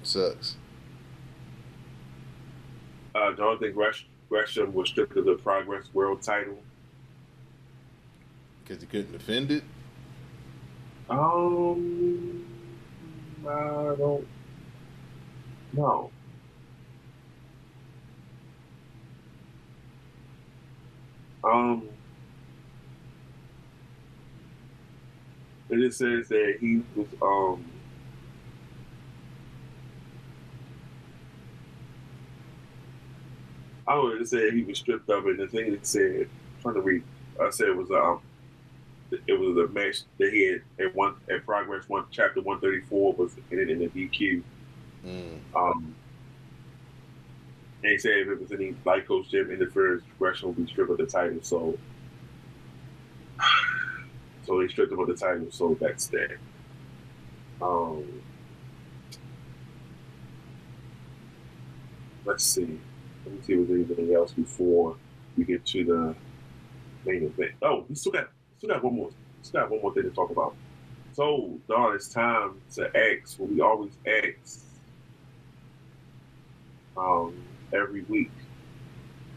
Sucks. Uh, Jonathan Gresh- Gresham was stripped of the Progress World title because he couldn't defend it. Um, I don't know. Um, it just says that he was um. I would have said he was stripped of it. The thing it said, I'm trying to read, I said it was um, it was a match that he had at one at Progress One, Chapter One Thirty Four was ended in a D Q. Mm. Um, and he said if it was any light coach Jim interference, Gresham would be stripped of the title. So, so they stripped him of the title. So that's that. Um, let's see. Let me see if there's anything else before we get to the main event. Oh, we still got still got one more still got one more thing to talk about. So, Dawn, it's time to ask what we always ask um, every week.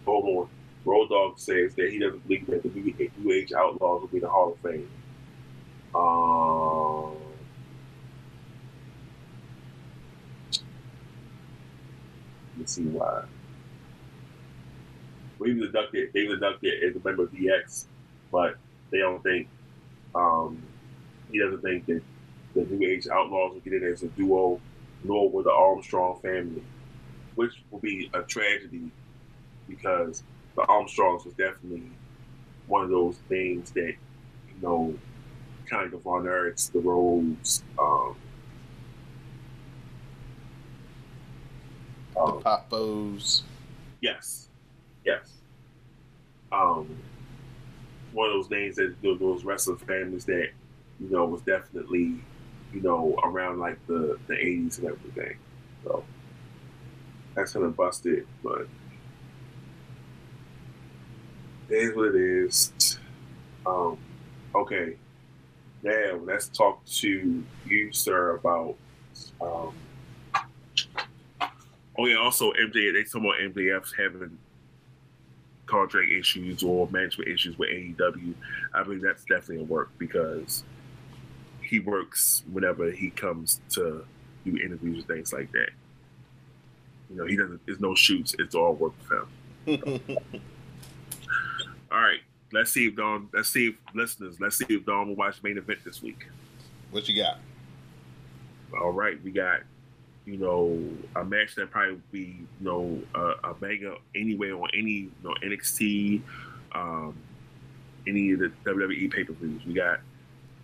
Hold on. Road Dogg says that he doesn't believe that the New Age Outlaws will be the Hall of Fame. Um, let's see why. We've deducted, they've deducted as a member of D X, but they don't think, um, he doesn't think that the New Age Outlaws will get in as a duo, nor will the Armstrong family, which will be a tragedy because the Armstrongs was definitely one of those things that, you know, kind of honors the Rhodes, um, the um, Papos. Yes. Yes. Um, one of those names that those wrestling families that, you know, was definitely, you know, around like the, the eighties and everything. So that's kind of busted, but it is what it is. Um, okay. Now let's talk to you, sir, about um, oh yeah, also M J F, they talk about M J F's having contract issues or management issues with A E W. I mean, that's definitely a work because he works whenever he comes to do interviews and things like that. You know, he doesn't, there's no shoots, it's all work for him. All right, let's see if Don, let's see if listeners, let's see if Don will watch the main event this week. What you got? All right, we got, you know, a match that probably would be, you know, a, a banger anyway on any, you know, N X T, um, any of the W W E pay-per-views. We got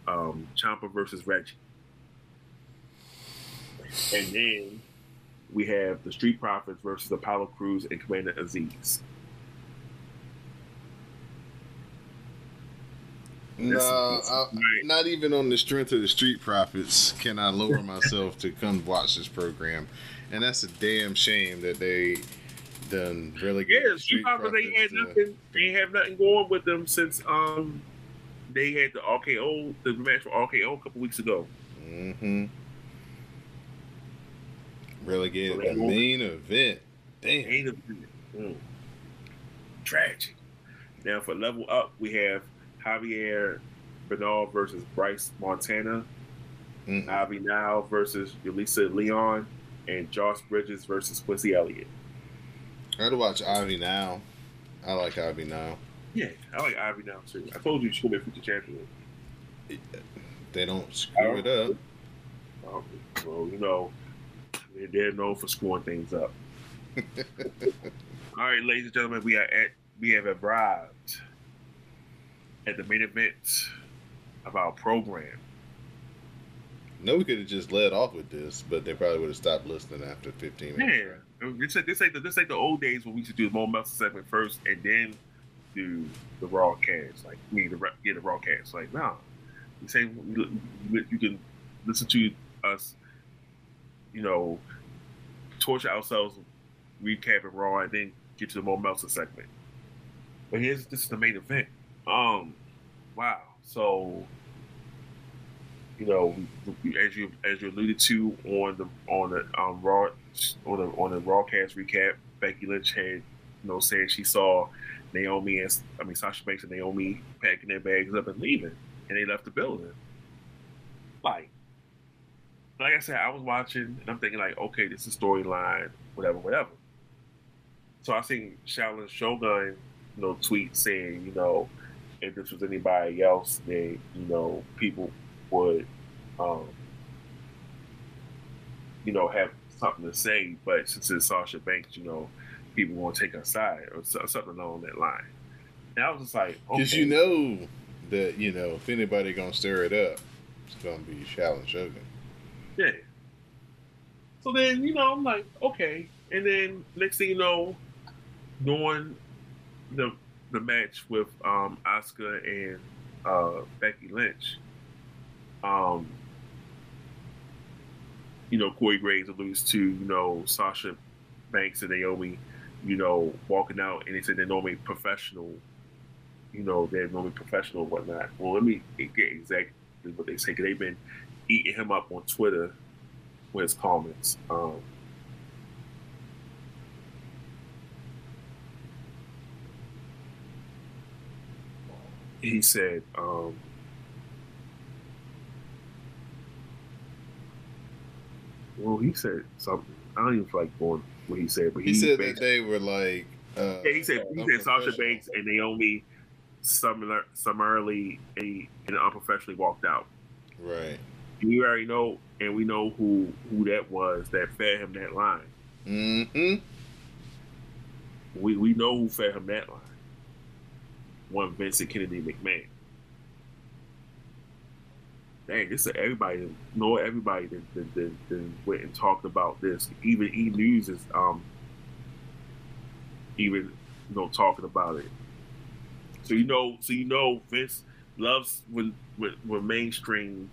um, Ciampa versus Reggie. And then we have the Street Profits versus Apollo Crews and Commander Aziz. No, I, not even on the strength of the Street Profits can I lower myself to come watch this program, and that's a damn shame that they done really. Yeah, Street Profits they had to, nothing. They have nothing going with them since um they had the R K O, the match for R K O a couple weeks ago. Mm-hmm. Relegated to the main event. Damn. Main event. Mm. Tragic. Now for level up, we have Javier Bernal versus Bryce Montana, mm-hmm. Ivy Nile versus Yulisa Leon, and Josh Bridges versus Quincy Elliott. I had to watch Ivy Nile. I like Ivy Nile. Yeah, I like Ivy Nile too. I told you you should be future champion. They don't screw it up. Um, well, you know, they're known for screwing things up. All right, ladies and gentlemen, we are at we have arrived at the main event of our program. No, we could have just led off with this, but they probably would have stopped listening after fifteen minutes. Yeah, right? this, this, ain't the, this ain't the old days when we used to do the Mo Meltzer segment first and then do the Raw cast. Like, we need to get the Raw cast. Like, no. You say you can listen to us, you know, torture ourselves, recap it Raw, and then get to the Mo Meltzer segment. But here's this is the main event. Um, wow. So, you know, as you as you alluded to on the on the um, Raw on the on the Raw cast recap, Becky Lynch had, you know, said she saw Naomi and I mean Sasha Banks and Naomi packing their bags up and leaving. And they left the building. Like, like I said, I was watching and I'm thinking like, okay, this is storyline, whatever, whatever. So I seen Shaolin Shogun, you know, tweet saying, you know, if this was anybody else, then, you know, people would, um, you know, have something to say. But since it's Sasha Banks, you know, people won't take her side or something along that line. And I was just like, okay. 'Cause you know. That, you know, if anybody gonna stir it up, it's gonna be Shaolin Shogun. Yeah. So then, you know, I'm like, okay. And then next thing you know, during the the match with um, Asuka and uh, Becky Lynch, um, you know, Corey Graves alludes to, you know, Sasha Banks and Naomi, you know, walking out, and they said they're normally professional. You know, they're normally professional and whatnot. Well, let me get exactly what they say. They've been eating him up on Twitter with his comments. Um, he said, um, well, he said something. I don't even feel like going what he said. But He, he said that they were like... Uh, yeah, he said, he said Sasha Banks and Naomi... Summarily, summarily and, and unprofessionally walked out. Right. We already know, and we know who who that was that fed him that line. Mm-hmm. We we know who fed him that line. One Vincent Kennedy McMahon. Dang, this is everybody. Know everybody that, that, that, that went and talked about this. Even E News is um even you know talking about it. So you know, so you know, Vince loves when, when when mainstream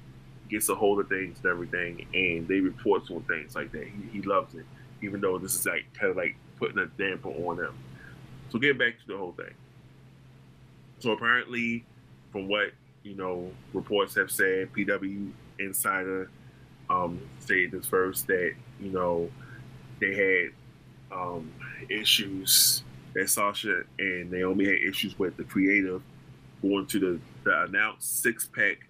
gets a hold of things and everything, and they report on things like that. He, he loves it, even though this is like kind of like putting a damper on them. So get back to the whole thing. So apparently, from what you know, reports have said, P W Insider um, said this first that you know they had um, issues. That Sasha and Naomi had issues with the creative going to the, the announced six-pack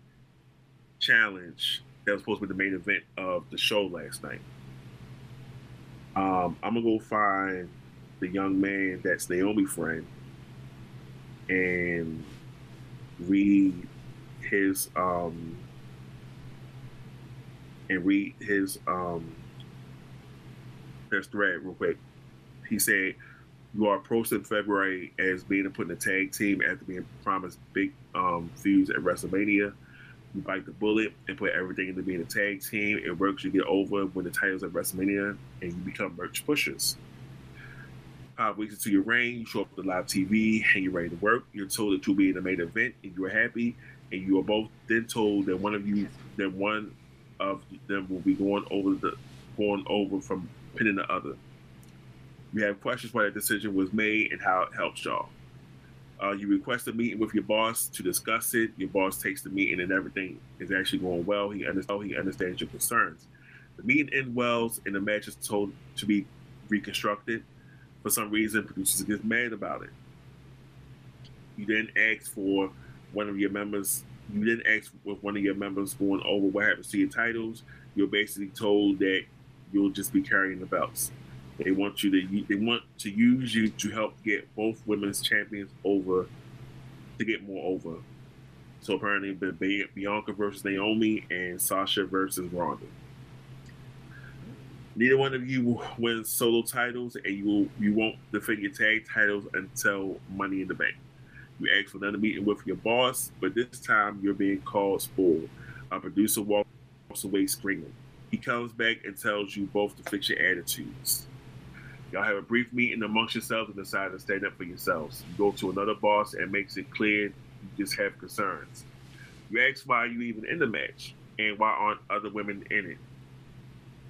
challenge that was supposed to be the main event of the show last night. Um, I'm going to go find the young man that's Naomi's friend and read his um, and read his um, his thread real quick. He said, "You are approached in February as being put in a tag team after being promised big um, feuds at WrestleMania. You bite the bullet and put everything into being a tag team. It works. You get over when the titles at WrestleMania and you become merch pushers. Five weeks into your reign, you show up to live T V and you're ready to work. You're told that you'll be in the main event and you're happy. And you are both then told that one of you, that one of them will be going over the going over from pinning the other. You have questions why that decision was made and how it helps y'all. Uh, you request a meeting with your boss to discuss it. Your boss takes the meeting and everything is actually going well. He, under- he understands your concerns. The meeting ended well, and the match is told to be reconstructed. For some reason, producers get mad about it. You didn't ask for one of your members. You didn't ask with one of your members going over what happens to your titles. You're basically told that you'll just be carrying the belts. They want you to. They want to use you to help get both women's champions over, to get more over. So apparently, Bianca versus Naomi and Sasha versus Ronda. Neither one of you wins solo titles, and you you won't defend your tag titles until Money in the Bank. You ask for another meeting with your boss, but this time you're being called spoiled. A producer walks away screaming. He comes back and tells you both to fix your attitudes. Y'all have a brief meeting amongst yourselves and decide to stand up for yourselves. You go to another boss and makes it clear you just have concerns. You ask why you even in the match and why aren't other women in it.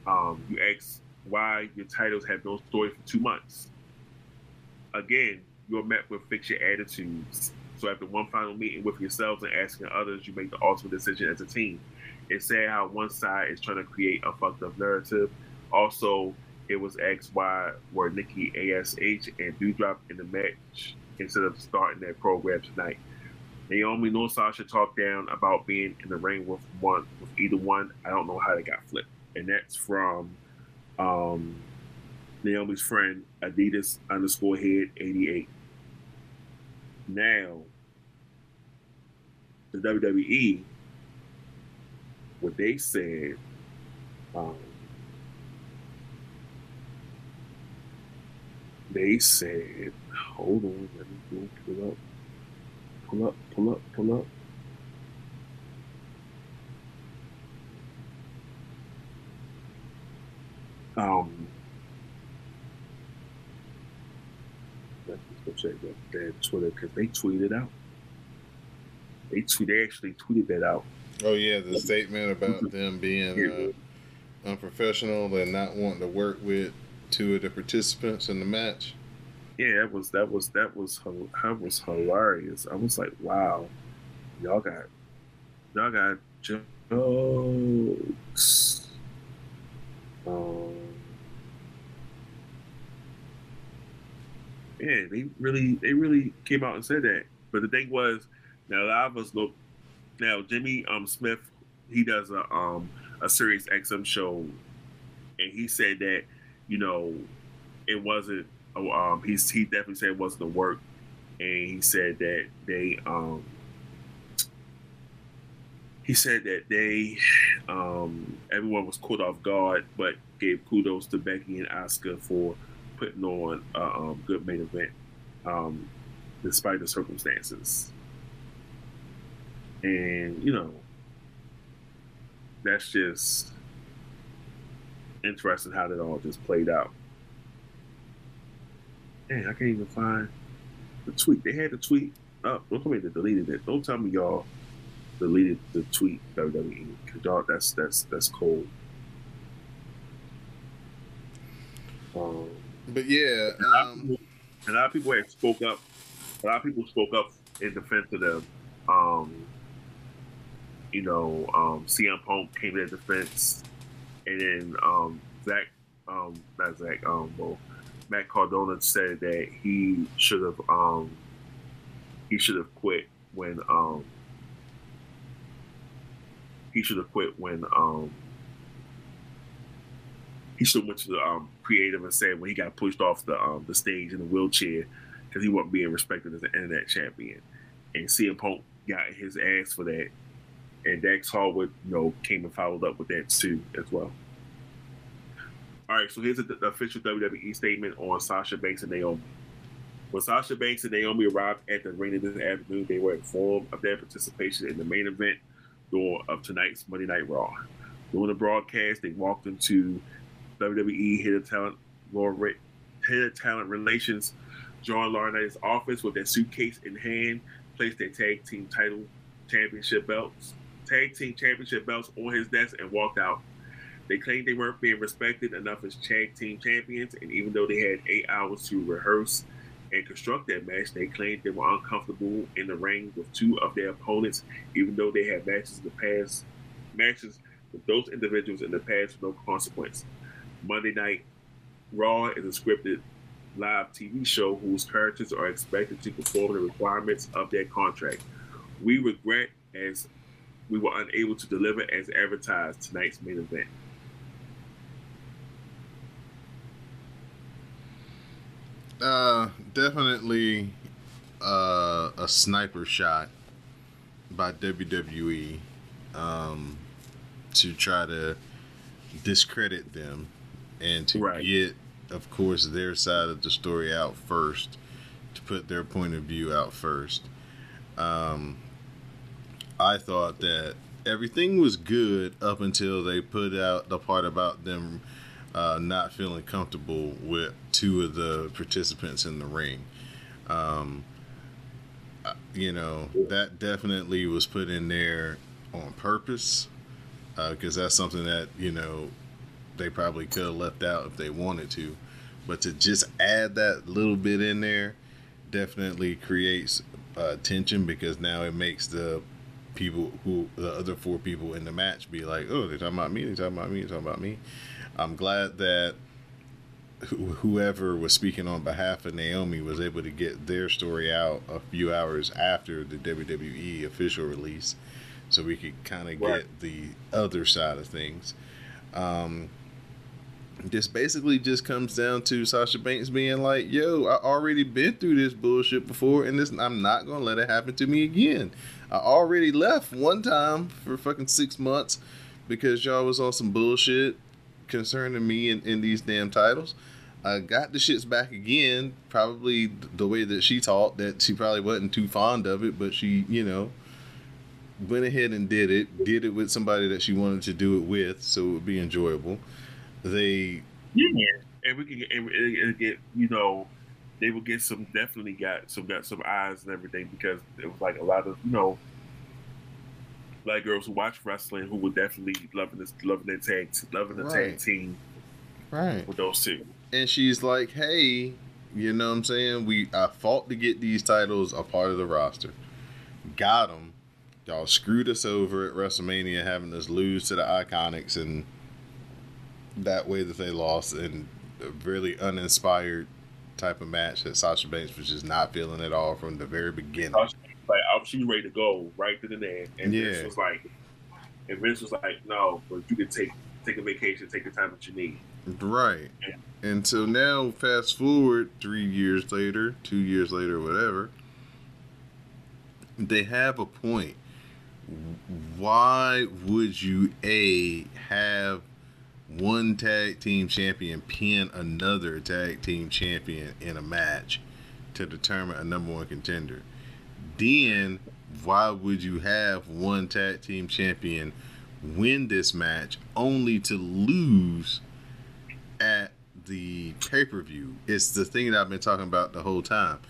Um, you ask why your titles have no story for two months. Again, you're met with fix your attitudes. So after one final meeting with yourselves and asking others, you make the ultimate decision as a team. It's sad how one side is trying to create a fucked up narrative. Also, it was asked why were Nikki A S H and Dewdrop in the match instead of starting their program tonight. Naomi nor Sasha talked down about being in the ring with one with either one. I don't know how they got flipped. And that's from um, Naomi's friend, Adidas underscore head eighty-eight. Now, the W W E, what they said, um, they said, hold on, let me go pull up, pull up, pull up, pull up. Um, let's go check out their Twitter because they tweeted out. They tweet. They actually tweeted that out. Oh yeah, the statement about them being uh, unprofessional and not wanting to work with two of the participants in the match. Yeah, that was that was that was that was hilarious. I was like, wow, y'all got y'all got jokes. Um, yeah, they really they really came out and said that. But the thing was, now a lot of us look. Now Jimmy um Smith, he does a um a Sirius X M show, and he said that you know it wasn't. Um, he he definitely said it wasn't the work, and he said that they um he said that they um everyone was caught off guard, but gave kudos to Becky and Asuka for putting on a um, good main event, um, despite the circumstances. And, you know, that's just interesting how that all just played out. Man, I can't even find the tweet. They had the tweet up. Don't tell me they deleted it. Don't tell me y'all deleted the tweet, W W E, because y'all, that's, that's, that's cold. Um, but, yeah. Um... A, lot of people, a lot of people have spoke up. A lot of people spoke up in defense of them. Um, you know, um, C M Punk came to their defense, and then um, Zach, um, not Zach, um, well, Matt Cardona said that he should have, um, he should have quit when, um, he should have quit when, um, he should have went to the um, creative and said when he got pushed off the um, the stage in the wheelchair because he wasn't being respected as an internet champion, and C M Punk got his ass for that. And Dax Harwood, you know, came and followed up with that too, as well. All right, so here's the, the official W W E statement on Sasha Banks and Naomi. When Sasha Banks and Naomi arrived at the arena this afternoon, they were informed of their participation in the main event of tonight's Monday Night Raw. During the broadcast, they walked into W W E Head of Talent, Laura, Head of Talent Relations, John Laurinaitis' office with their suitcase in hand, placed their tag team title championship belts, tag team championship belts on his desk and walked out. They claimed they weren't being respected enough as tag team champions, and even though they had eight hours to rehearse and construct their match, they claimed they were uncomfortable in the ring with two of their opponents, even though they had matches in the past, matches with those individuals in the past with no consequence. Monday Night Raw is a scripted live T V show whose characters are expected to perform the requirements of their contract. We regret as we were unable to deliver as advertised tonight's main event. Uh, definitely uh, a sniper shot by W W E um, to try to discredit them and to right. get, of course, their side of the story out first, to put their point of view out first. Um, I thought that everything was good up until they put out the part about them Uh, not feeling comfortable with two of the participants in the ring. Um, you know, that definitely was put in there on purpose, because uh, that's something that, you know, they probably could have left out if they wanted to. But to just add that little bit in there definitely creates uh, tension, because now it makes the people who, the other four people in the match, be like, oh, they're talking about me, they're talking about me, they're talking about me. I'm glad that wh- whoever was speaking on behalf of Naomi was able to get their story out a few hours after the W W E official release, so we could kind of get the other side of things. Um, this basically just comes down to Sasha Banks being like, yo, I already been through this bullshit before, and this, I'm not going to let it happen to me again. I already left one time for fucking six months because y'all was on some bullshit concerning me in, in these damn titles. I got the shits back again, probably the way that she taught, that she probably wasn't too fond of it, but she, you know, went ahead and did it, did it with somebody that she wanted to do it with, so it would be enjoyable. They... Yeah, and we can and, and get, you know, they will get some, definitely got some, got some eyes and everything, because it was like a lot of, you know, Black girls who watch wrestling who would definitely loving this, loving their tag, loving the right. tag team, right? With those two. And she's like, "Hey, you know what I'm saying? We I fought to get these titles, a part of the roster, got them. Y'all screwed us over at WrestleMania, having us lose to the Iconics, and that way that they lost, and a really uninspired type of match that Sasha Banks was just not feeling at all from the very beginning." Sasha- Like she was ready to go right then and there, and yeah. Vince was like, and Vince was like, no, but you can take take a vacation, take the time that you need, right? Yeah. And so now, fast forward three years later, two years later, whatever, they have a point. Why would you a have one tag team champion pin another tag team champion in a match to determine a number one contender? Then why would you have one tag team champion win this match only to lose at the pay-per-view? It's the thing that I've been talking about the whole time.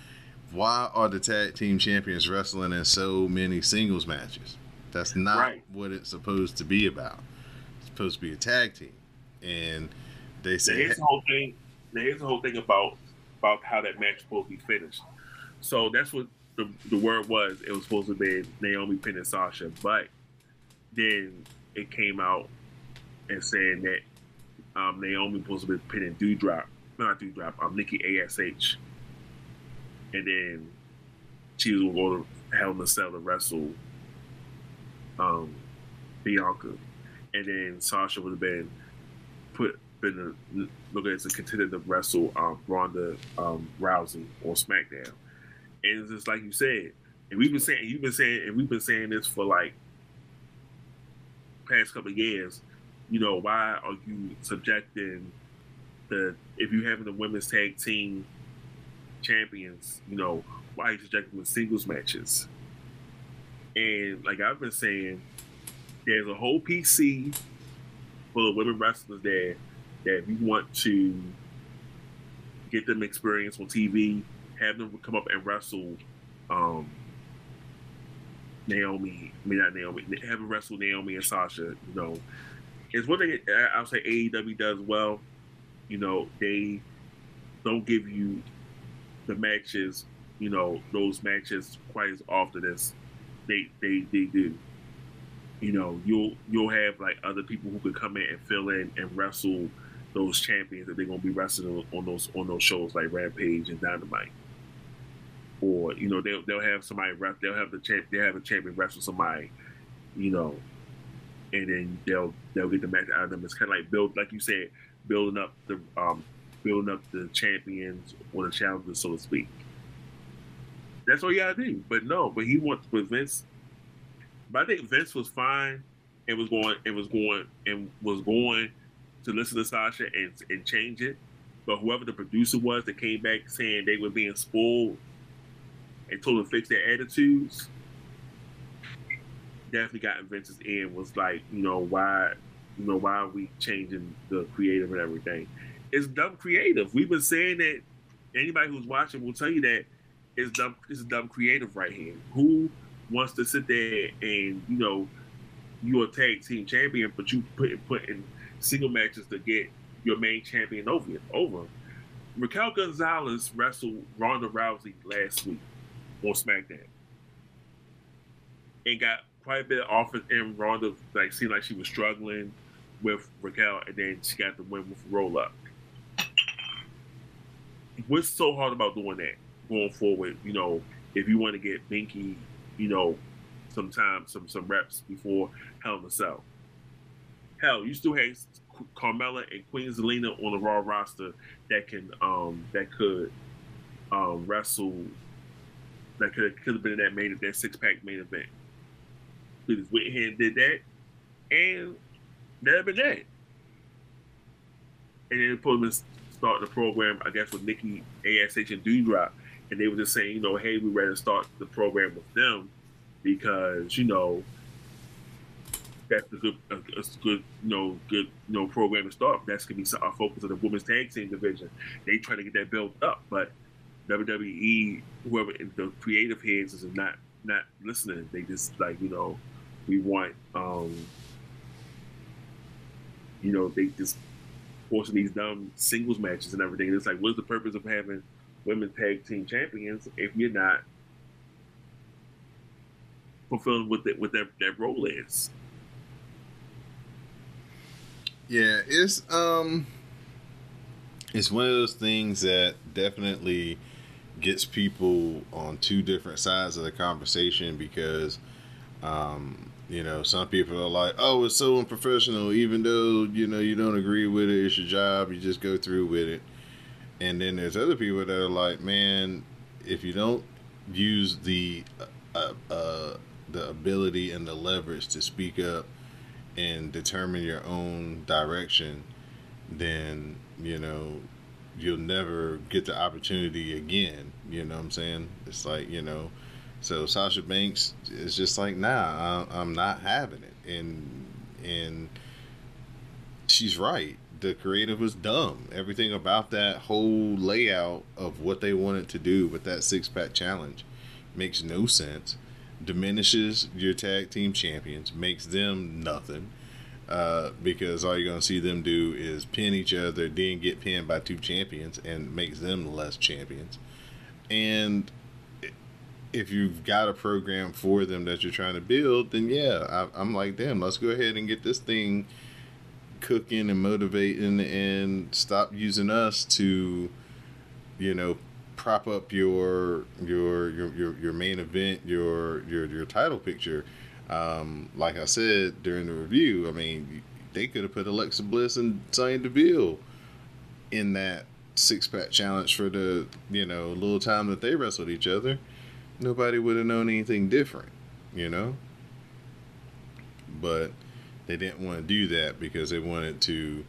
Why are the tag team champions wrestling in so many singles matches? That's not right. what it's supposed to be about. It's supposed to be a tag team. And they say... There's the whole thing, there's the whole thing about, about how that match is supposed to be finished. So that's what... The, the word was it was supposed to be Naomi pinning Sasha, but then it came out and saying that um, Naomi was supposed to be pinning Doudrop, not Doudrop, um, Nikki A S H, and then she was going to Hell in a Cell to wrestle um, Bianca, and then Sasha would have been put been a, looking as a contender to wrestle um, Ronda um, Rousey on SmackDown. And it's just like you said, and we've been saying, you've been saying, and we've been saying this for like past couple of years. You know, why are you subjecting the if you having the women's tag team champions? You know, why are you subjecting them to singles matches? And like I've been saying, there's a whole P C full of women wrestlers there that if you want to get them experience on T V, have them come up and wrestle um, Naomi, I mean not Naomi, have them wrestle Naomi and Sasha, you know. It's one thing I would say A E W does well, you know, they don't give you the matches, you know, those matches quite as often as they they, they do. you know, you'll you'll have like other people who could come in and fill in and wrestle those champions that they're gonna be wrestling on those on those shows like Rampage and Dynamite. Or, you know, they'll they'll have somebody rep, they'll have the champ, they have a champion wrestle somebody, you know, and then they'll they'll get the match out of them. It's kind of like build, like you said, building up the um, building up the champions or the challengers, so to speak. That's all you gotta do. But no, but he wants but Vince. But I think Vince was fine and was going and was going and was going to listen to Sasha and and change it. But whoever the producer was that came back saying they were being spoiled and told them to fix their attitudes, definitely got in Vince's end, was like, you know, why you know, why are we changing the creative and everything? It's dumb creative. We've been saying that. Anybody who's watching will tell you that it's dumb it's dumb creative right here. Who wants to sit there and, you know, you're a tag team champion, but you put put in single matches to get your main champion over over. Raquel Gonzalez wrestled Ronda Rousey last week on SmackDown and got quite a bit of offense, and Ronda like seemed like she was struggling with Raquel, and then she got the win with Roll Up. What's so hard about doing that going forward? You know, if you want to get Binky, you know, some time, some some reps before Hell in a Cell. Hell, you still have Carmella and Queen Zelina on the Raw roster that can um that could um wrestle. That could could have been in that main event, that six pack main event. They just went ahead and did that, and that had been that. And then put them in start the program, I guess, with Nikki A S H and Doudrop, and they were just saying, you know, hey, we'd rather start the program with them because, you know, that's a good, a, a good, you know, good, you know, program to start. That's gonna be our focus on the women's tag team division. They try to get that built up, but W W E, whoever the creative heads is not not listening. They just like, you know, we want, um, you know, they just forcing these dumb singles matches and everything. And it's like, what's the purpose of having women tag team champions if you're not fulfilling what that what their their role is? Yeah, it's um, it's one of those things that definitely gets people on two different sides of the conversation because, um, you know, some people are like, oh, it's so unprofessional, even though, you know, you don't agree with it, it's your job, you just go through with it. And then there's other people that are like, man, if you don't use the, uh, uh, the ability and the leverage to speak up and determine your own direction, then, you know, you'll never get the opportunity again. You know what I'm saying? It's like, you know, so Sasha Banks is just like, nah, I'm not having it. And, and she's right. The creative was dumb. Everything about that whole layout of what they wanted to do with that six pack challenge makes no sense. Diminishes your tag team champions, makes them nothing. Uh, because all you're going to see them do is pin each other, then get pinned by two champions, and makes them less champions. And if you've got a program for them that you're trying to build, then yeah, I, I'm like, damn, let's go ahead and get this thing cooking and motivating and stop using us to, you know, prop up your your your, your, your main event, your, your, your title picture. Um, like I said during the review, I mean, they could have put Alexa Bliss and Sonya Deville in that six-pack challenge for the, you know, little time that they wrestled each other. Nobody would have known anything different, you know? But they didn't want to do that because they wanted to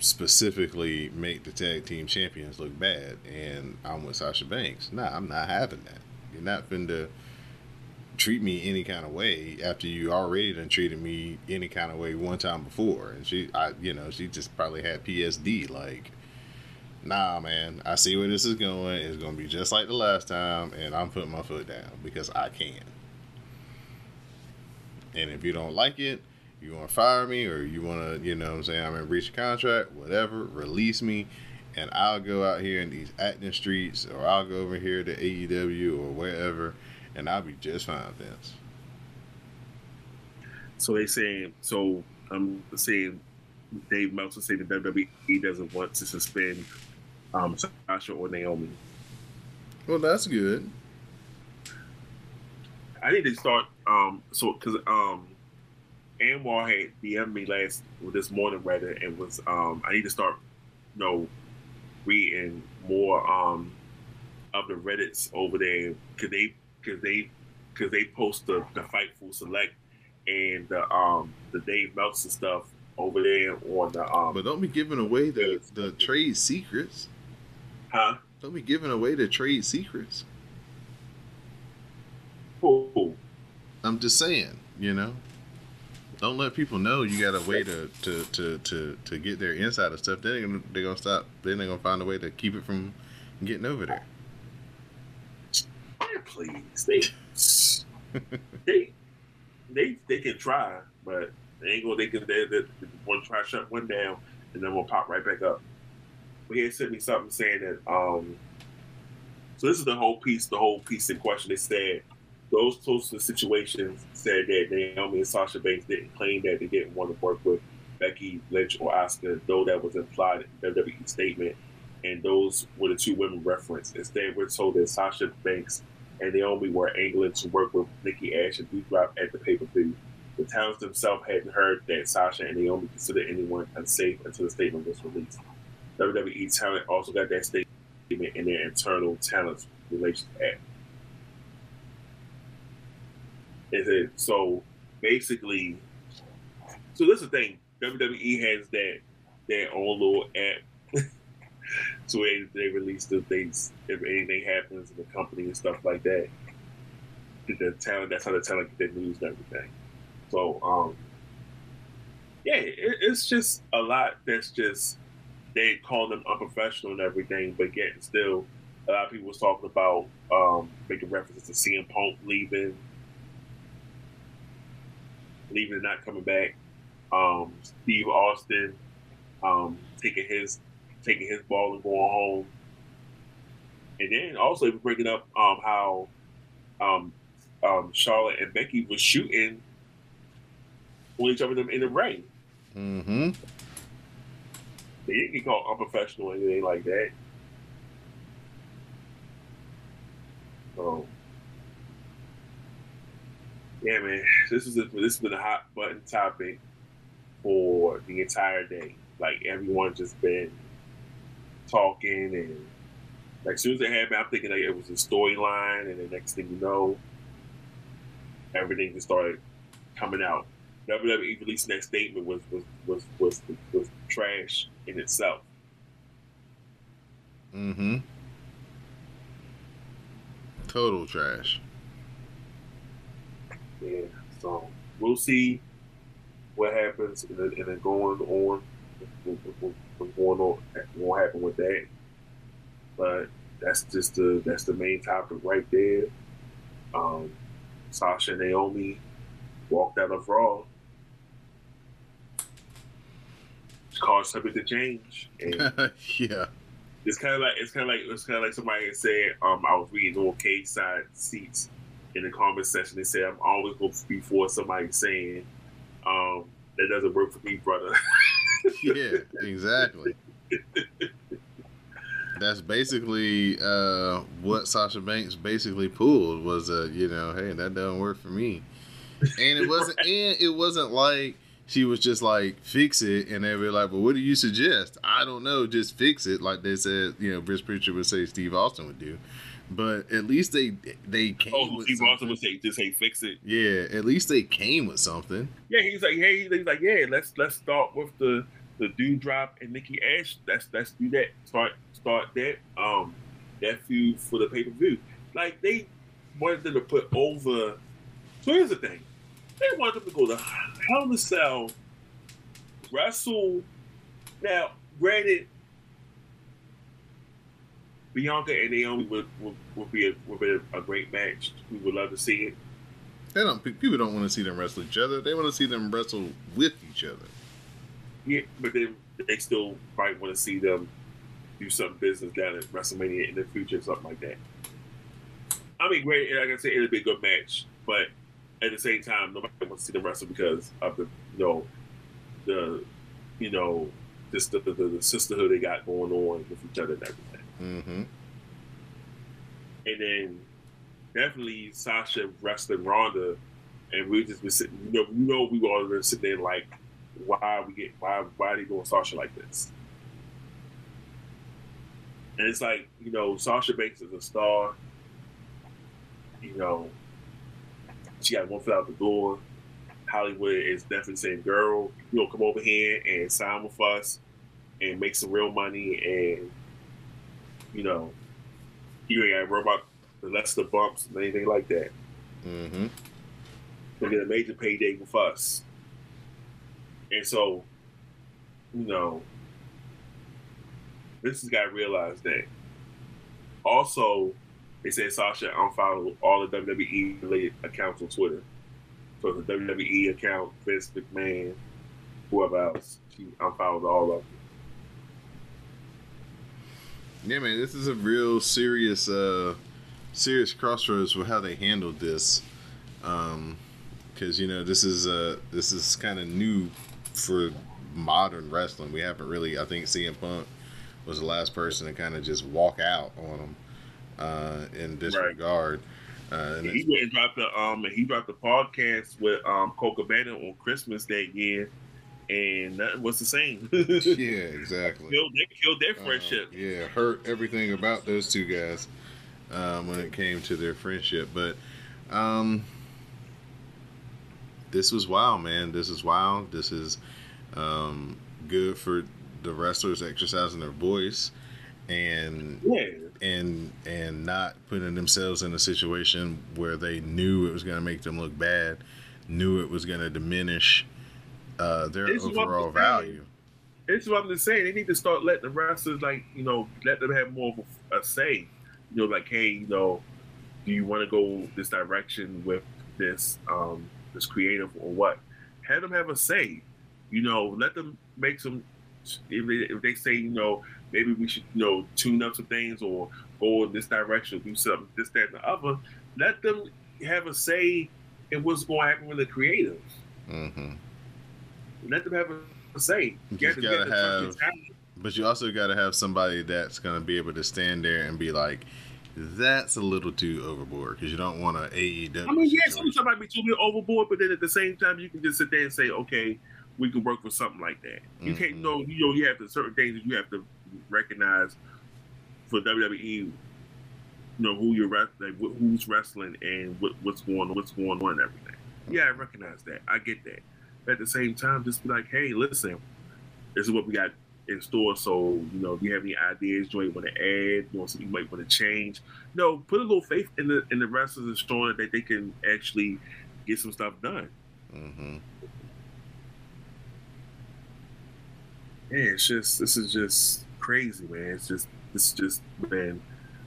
specifically make the tag team champions look bad. And I'm with Sasha Banks. Nah, I'm not having that. You're not finna treat me any kind of way after you already done treated me any kind of way one time before. And she, I, you know, she just probably had P S D. Like, nah, man, I see where this is going. It's going to be just like the last time, and I'm putting my foot down because I can. And if you don't like it, you want to fire me or you want to, you know what I'm saying, I'm going to breach a contract, whatever, release me, and I'll go out here in these acting streets or I'll go over here to A E W or wherever, and I'll be just fine, Vince. So they say, so I'm um, saying Dave Meltzer saying the W W E doesn't want to suspend um, Sasha or Naomi. Well, that's good. I need to start, um, so, because um, Anwar had D M'd me last, well, this morning rather, and was, um, I need to start, you know, reading more um, of the Reddits over there, because they, because they, because they post the, the Fightful Select and the um, the Dave Meltzer stuff over there on the. Um, but don't be giving away the, the trade secrets. Huh? Don't be giving away the trade secrets. Ooh. I'm just saying, you know, don't let people know you got a way to to, to, to, to get their insider stuff. Then they're gonna, they're gonna stop. Then they're gonna find a way to keep it from getting over there. Please, they they they they can try, but they ain't gonna. They can. They, they, they want to try to shut one down, and then we'll pop right back up. But here sent me something saying that. Um, so this is the whole piece. The whole piece in question. They said. Those close to the situation said that Naomi and Sasha Banks didn't claim that they didn't want to work with Becky Lynch or Asuka, though that was implied in the W W E statement, and those were the two women referenced. Instead, we're told that Sasha Banks and Naomi were angling to work with Nikki Ash and D-Drop at the pay-per-view. The towns themselves hadn't heard that Sasha and Naomi considered anyone unsafe until the statement was released. W W E talent also got that statement in their internal talent relations act. Is it so? Basically, so this is the thing. W W E has that their own little app, so it, they release the things if anything happens in the company and stuff like that. The talent, that's how the talent get their news and everything. So, um, yeah, it, it's just a lot. That's just they call them unprofessional and everything, but yet still, a lot of people was talking about um, making references to C M Punk leaving. Leaving and not coming back. Um, Steve Austin um, taking his taking his ball and going home. And then also even bringing up um, how um, um, Charlotte and Becky was shooting on each other in the ring. Mm-hmm. They didn't get called unprofessional or anything like that. So. Yeah, man, this is a, this has been a hot button topic for the entire day. Like everyone just been talking, and like as soon as it happened, I'm thinking like it was a storyline, and the next thing you know, everything just started coming out. W W E releasing that statement was was was was, was, was trash in itself. Mm-hmm. Total trash. Yeah, so we'll see what happens and then going on, what's going on, what happened with that. But that's just the that's the main topic right there. Um, Sasha and Naomi walked out of Raw. It's caused something to change. And yeah, it's kind of like it's kind of like it's kind of like somebody had said. Um, I was reading on Cage Side Seats. In the comment section, they said, I'm always going to be for somebody saying, um, that doesn't work for me, brother. Yeah, exactly. That's basically uh, what Sasha Banks basically pulled was, uh, you know, hey, that doesn't work for me. And it wasn't right. And it wasn't like she was just like, fix it. And they were like, well, what do you suggest? I don't know, just fix it. Like they said, you know, Bruce Prichard would say Steve Austin would do. But at least they they came oh, with Steve something. Austin would say, just hey, fix it. Yeah, at least they came with something. Yeah, he's like, hey, he's like, yeah, let's let's start with the the Dewdrop and Nikki Ash. Let's let's do that. Start start that um that feud for the pay per view. Like they wanted them to put over. So here's the thing, they wanted them to go to Hell in a Cell, wrestle. Now, granted. Bianca and Naomi would, would, would be, a, would be a, a great match. We would love to see it. They don't. People don't want to see them wrestle each other. They want to see them wrestle with each other. Yeah, but then they still probably want to see them do some business down at WrestleMania in the future, something like that. I mean, great. Like I said, it'll be a good match, but at the same time, nobody wants to see the wrestler because of the, you know, the, you know, this the, the, the sisterhood they got going on with each other and everything. Mm-hmm. And then definitely Sasha wrestling Ronda, and we just been sitting. You know, you know, we were all been sitting there like, why are we get why why are they doing Sasha like this? And it's like, you know, Sasha Banks is a star. You know, she got one foot out the door. Hollywood is definitely saying, girl, you know, come over here and sign with us and make some real money, and, you know, you ain't got to worry about the Lester bumps and anything like that. Mm-hmm. You'll get a major payday with us. And so, you know, this has got to realize that. Also, they said Sasha unfollowed all the W W E related accounts on Twitter. So the W W E account, Vince McMahon, whoever else, she unfollowed all of them. Yeah, man, this is a real serious, uh, serious crossroads with how they handled this, because um, you know this is uh, this is kind of new for modern wrestling. We haven't really, I think, C M Punk was the last person to kind of just walk out on them uh, in this right. regard. Uh, and he went and dropped the um, and he dropped the podcast with um, Colt Cabana on Christmas that year, and nothing was the same. Yeah, exactly. Killed, they killed their friendship. Uh, yeah, hurt everything about those two guys um, when it came to their friendship. But um, this was wild, man. This is wild. This is um, good for the wrestlers exercising their voice. And yeah. and and not putting themselves in a situation where they knew it was going to make them look bad, knew it was going to diminish uh, their it's overall value. It's what I'm just saying. They need to start letting the wrestlers, like, you know, let them have more of a, a say. You know, like, hey, you know, do you want to go this direction with this um, this creative or what? Have them have a say. You know, let them make some. If they, if they say, you know, maybe we should, you know, tune up some things or go in this direction, do something, this, that, and the other. Let them have a say in what's going to happen with the creative. Mm-hmm. Let them have a say. You you gotta gotta have, but you also got to have somebody that's going to be able to stand there and be like, that's a little too overboard, because you don't want an A E W. I mean, yeah, sometimes somebody be too bit overboard, but then at the same time, you can just sit there and say, okay, we can work with something like that. You mm-hmm. can't know, you know, you have to, certain things that you have to recognize for W W E, you know, who you're wrestling, like, who's wrestling and what, what's going on, what's going on and everything. Yeah, I recognize that. I get that. But at the same time, just be like, hey, listen, this is what we got in store. So, you know, do you have any ideas? Do you want to add? You want something you might want to change? No, put a little faith in the in the wrestlers and showing that they can actually get some stuff done. Mm-hmm. Yeah, it's just, this is just crazy, man. It's just, it's just been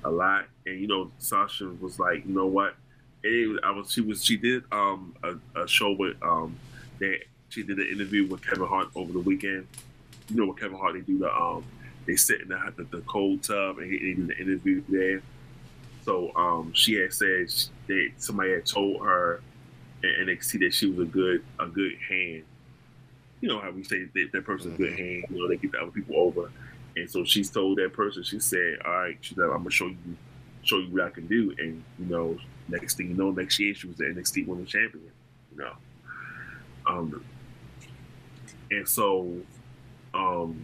a lot. And, you know, Sasha was like, you know what? It, I was, she was, she did um, a, a show with, um, that she did an interview with Kevin Hart over the weekend. You know, with Kevin Hart, they do the, um, they sit in the, the, the cold tub and they do the interview there. So um, she had said she, that somebody had told her in N X T that she was a good, a good hand. You know how we say that, that person's good hand, you know, they get the other people over. And so she's told that person, she said, all right, she's like, I'm going to show you show you what I can do. And, you know, next thing you know, next year she was the N X T Women's Champion, you know. Um, and so um,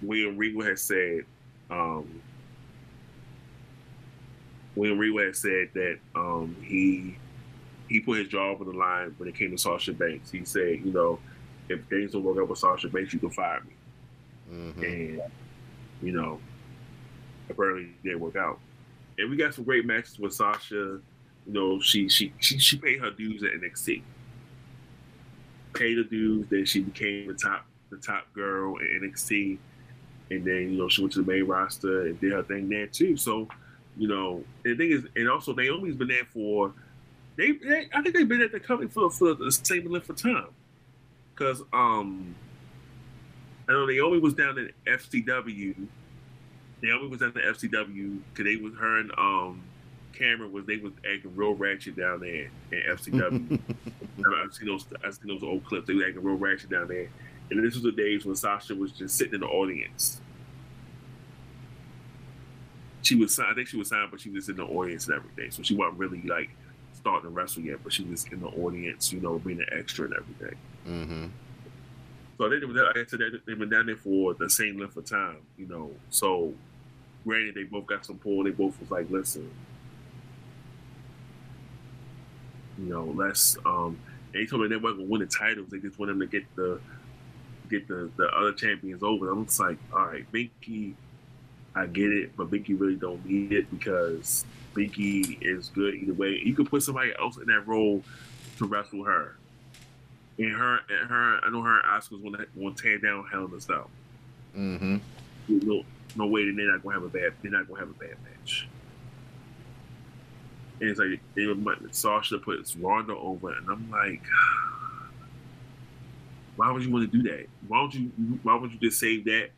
William Regal has said, um, William Regal has said that um, he, he put his job on the line when it came to Sasha Banks. He said, you know, if things don't work out with Sasha Banks, you can fire me. Mm-hmm. And, you know, apparently it didn't work out. And we got some great matches with Sasha. You know, she she she, she paid her dues at N X T. Paid her dues, then she became the top the top girl at N X T. And then, you know, she went to the main roster and did her thing there too. So, you know, and the thing is, and also Naomi's been there for, they, they I think they've been at the company for, for the same length of time. Because, um, I know Naomi was down in F C W. Naomi was at the F C W because they was her and um, camera was they was acting real ratchet down there in F C W. I've seen those I've seen those old clips. They were acting real ratchet down there. And this was the days when Sasha was just sitting in the audience. She was signed, I think she was signed, but she was in the audience and everything. So she wasn't really like starting to wrestle yet, but she was in the audience, you know, being an extra and everything. Mm-hmm. So they like I said, they've been down there for the same length of time, you know. So granted, they both got some pull. They both was like, listen, you know, let's. Um, and he told me they weren't gonna win the titles. They just want them to get the get the, the other champions over. I'm just like, all right, Binky, I get it, but Binky really don't need it because Binky is good either way. You could put somebody else in that role to wrestle her. And her, and her, I know her and Asuka's gonna, gonna tear down Hell in a Cell. Mm-hmm. No, no way that they're not gonna have a bad. They're not gonna have a bad match. And it's like they might Sasha puts Ronda over, and I'm like, why would you want to do that? Why would you? Why would you just save that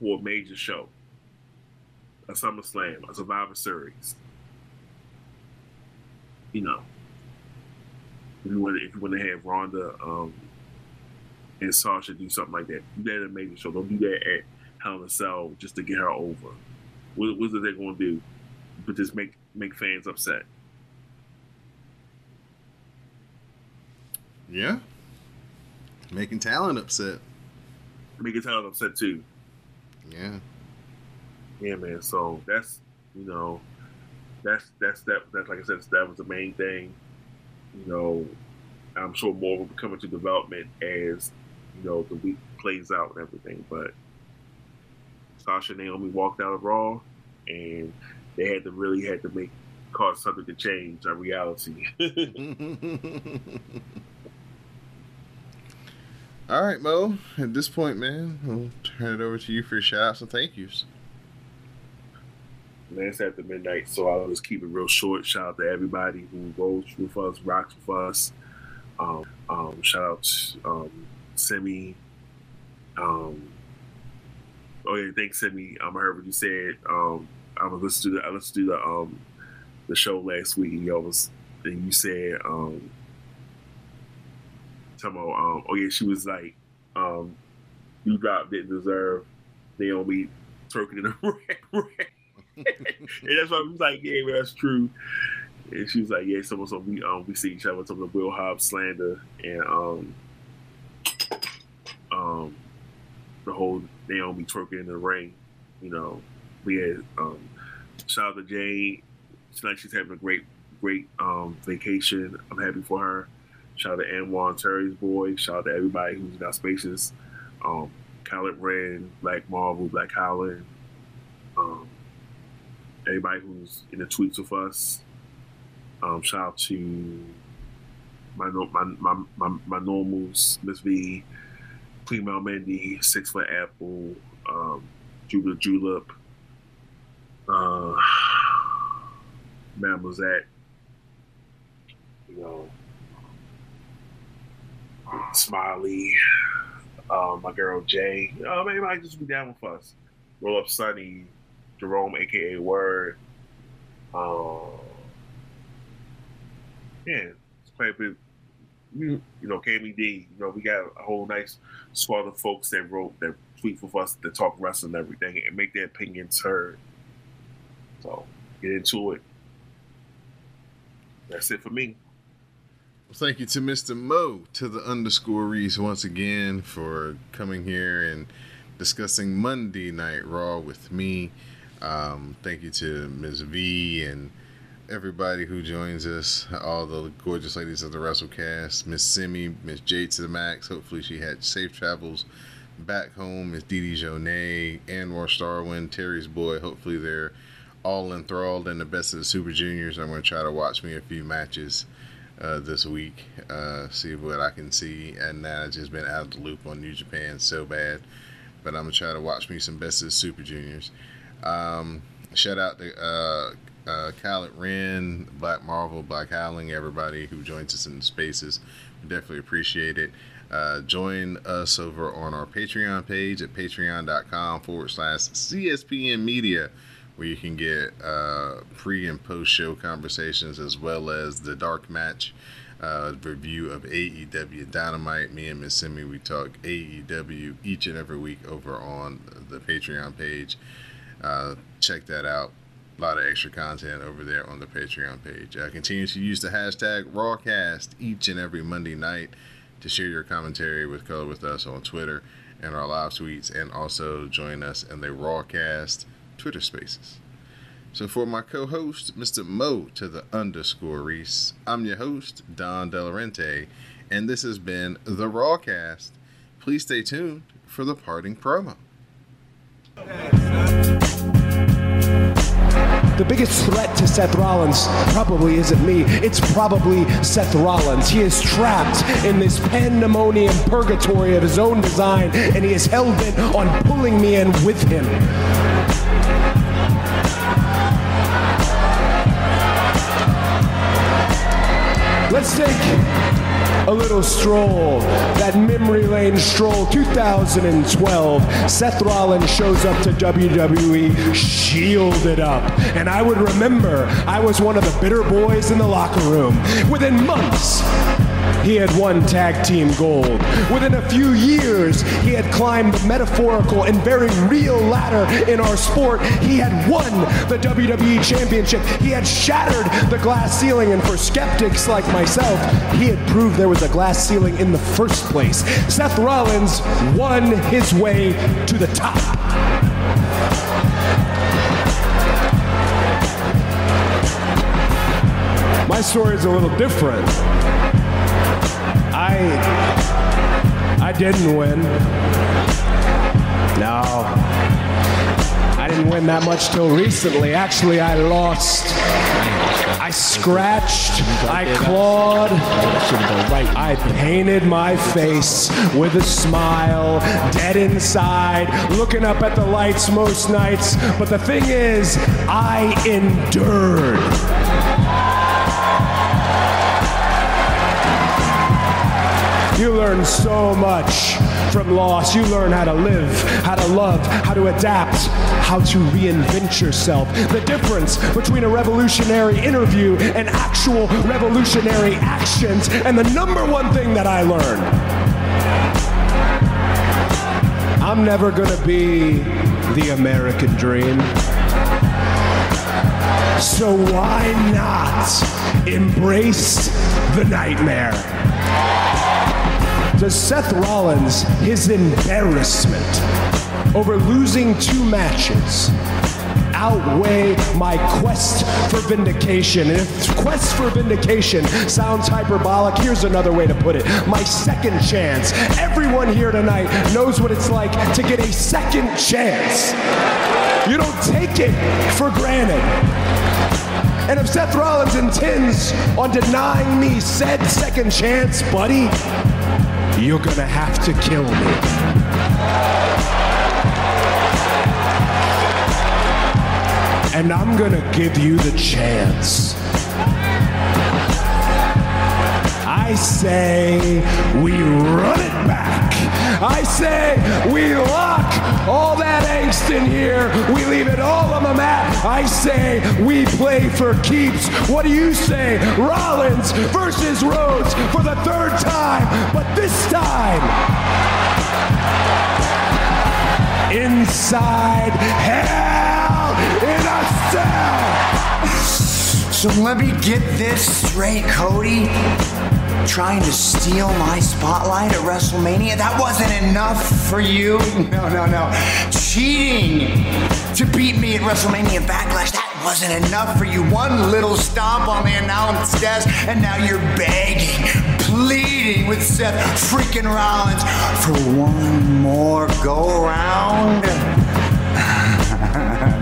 for a major show, a SummerSlam, a Survivor Series? You know. If you, want to, if you want to have Ronda um, and Sasha do something like that, do that at a major show. Don't do that at Hell in a Cell just to get her over. What, what are they going to do? But just make make fans upset. Yeah. Making talent upset. Making talent upset, too. Yeah. Yeah, man. So that's, you know, that's, that's, that, that's like I said, that was the main thing. You know, I'm sure more will be coming to development as, you know, the week plays out and everything. But Sasha and Naomi walked out of Raw, and they had to really had to make cause something to change our reality. All right, Mo. At this point, man, I'll turn it over to you for your shout-outs and thank yous. Man, it's after midnight, so I'll just keep it real short. Shout out to everybody who goes with us, rocks with us. Um, um, shout out to um, Semi. Um, oh yeah, thanks Semi. Um, I heard what you said. Um, I was listening to the, I listened to the um, the show last week, and y'all was and you said um, talking about, um, oh yeah, she was like, um, you drop didn't deserve Naomi twerking in a rat. And that's why I was like, yeah, man, that's true. And she was like, yeah, so, so we um we see each other, some of the Will Hobbs slander and um um the whole Naomi twerking in the ring, you know. We had um shout out to Jay. She's like she's having a great great um vacation. I'm happy for her. Shout out to Anwan Terry's boy, shout out to everybody who's got spaces. Um Khaled Rand, Black Marvel, Black Howland, um everybody who's in the tweets with us. Um, shout out to my my my my, my normals, Miss V, Clean Mount Mandy, Six Foot Apple, um, Jula Julep, uh, Mamazette, you know, Smiley, uh, my girl Jay. Um, everybody just be down with us. Roll Up Sunny. Jerome, a k a. Word. Uh, yeah, it's quite a bit. You know, K B D, you know, we got a whole nice squad of folks that wrote, that tweet with us, that talk wrestling and everything, and make their opinions heard. So, get into it. That's it for me. Well, thank you to Mister Mo, to the underscore Reese, once again, for coming here and discussing Monday Night Raw with me. Um, thank you to Miz V and everybody who joins us, all the gorgeous ladies of the WrestleCast, Miss Simi, Miss J to the Max. Hopefully she had safe travels back home. Miss Didi Jonet, Anwar Starwin, Terry's boy. Hopefully they're all enthralled in the best of the Super Juniors. I'm going to try to watch me a few matches uh, this week, uh, see what I can see. And now I've just been out of the loop on New Japan so bad. But I'm going to try to watch me some Best of the Super Juniors. Um, shout out to uh, uh, Khaled Wren, Black Marvel, Black Howling, everybody who joins us in the spaces. We definitely appreciate it. Uh, join us over on our Patreon page at patreon dot com forward slash C S P N Media, where you can get uh, pre and post show conversations, as well as the dark match uh, review of A E W Dynamite. Me and Miss Simi, we talk A E W each and every week over on the Patreon page. Uh, check that out. A lot of extra content over there on the Patreon page. Uh, continue to use the hashtag Rawcast each and every Monday night to share your commentary with color with us on Twitter and our live tweets, and also join us in the Rawcast Twitter spaces. So for my co-host, Mister Mo to the underscore Reese, I'm your host, Don DeLorente, and this has been the Rawcast. Please stay tuned for the parting promo. The biggest threat to Seth Rollins probably isn't me. It's probably Seth Rollins. He is trapped in this pandemonium purgatory of his own design, and he is hell-bent on pulling me in with him. Let's take a little stroll, that memory lane stroll, two thousand twelve. Seth Rollins shows up to W W E, shielded up. And I would remember, I was one of the bitter boys in the locker room. Within months, he had won tag team gold. Within a few years, he had climbed the metaphorical and very real ladder in our sport. He had won the W W E Championship. He had shattered the glass ceiling, and for skeptics like myself, he had proved there was a glass ceiling in the first place. Seth Rollins won his way to the top. My story is a little different. I, I didn't win. No, I didn't win that much till recently. Actually, I lost. I scratched, I clawed, I painted my face with a smile, dead inside, looking up at the lights most nights. But the thing is, I endured. You learn so much from loss. You learn how to live, how to love, how to adapt, how to reinvent yourself. The difference between a revolutionary interview and actual revolutionary actions, and the number one thing that I learned. I'm never gonna be the American dream. So why not embrace the nightmare? To Seth Rollins, his embarrassment over losing two matches outweigh my quest for vindication. And if quest for vindication sounds hyperbolic, here's another way to put it. My second chance. Everyone here tonight knows what it's like to get a second chance. You don't take it for granted. And if Seth Rollins intends on denying me said second chance, buddy, you're gonna have to kill me. And I'm gonna give you the chance. I say we run it back. I say we lock all that angst in here. We leave it all on the mat. I say we play for keeps. What do you say? Rollins versus Rhodes for the third time, but this time inside Hell in a Cell. So let me get this straight, Cody. Trying to steal my spotlight at WrestleMania? That wasn't enough for you? No, no, no. Cheating to beat me at WrestleMania Backlash, that wasn't enough for you. One little stomp on the announce desk, and now you're begging, pleading with Seth freaking Rollins for one more go-around.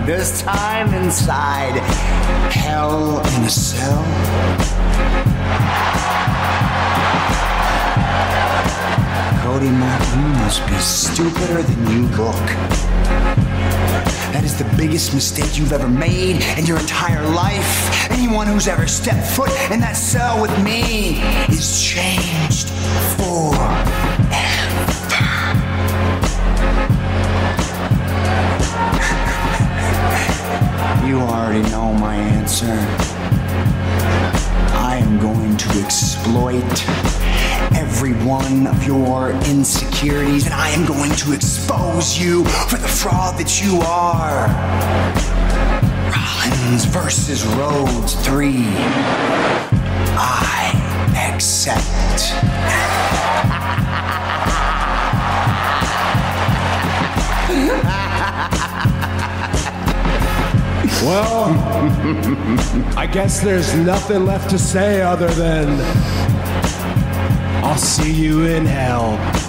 This time inside Hell in a Cell. Cody, Mark, you must be stupider than you look. That is the biggest mistake you've ever made in your entire life. Anyone who's ever stepped foot in that cell with me is changed forever. out every one of your insecurities, and I am going to expose you for the fraud that you are. Rollins versus Rhodes three. I accept. Well, I guess there's nothing left to say other than I'll see you in hell.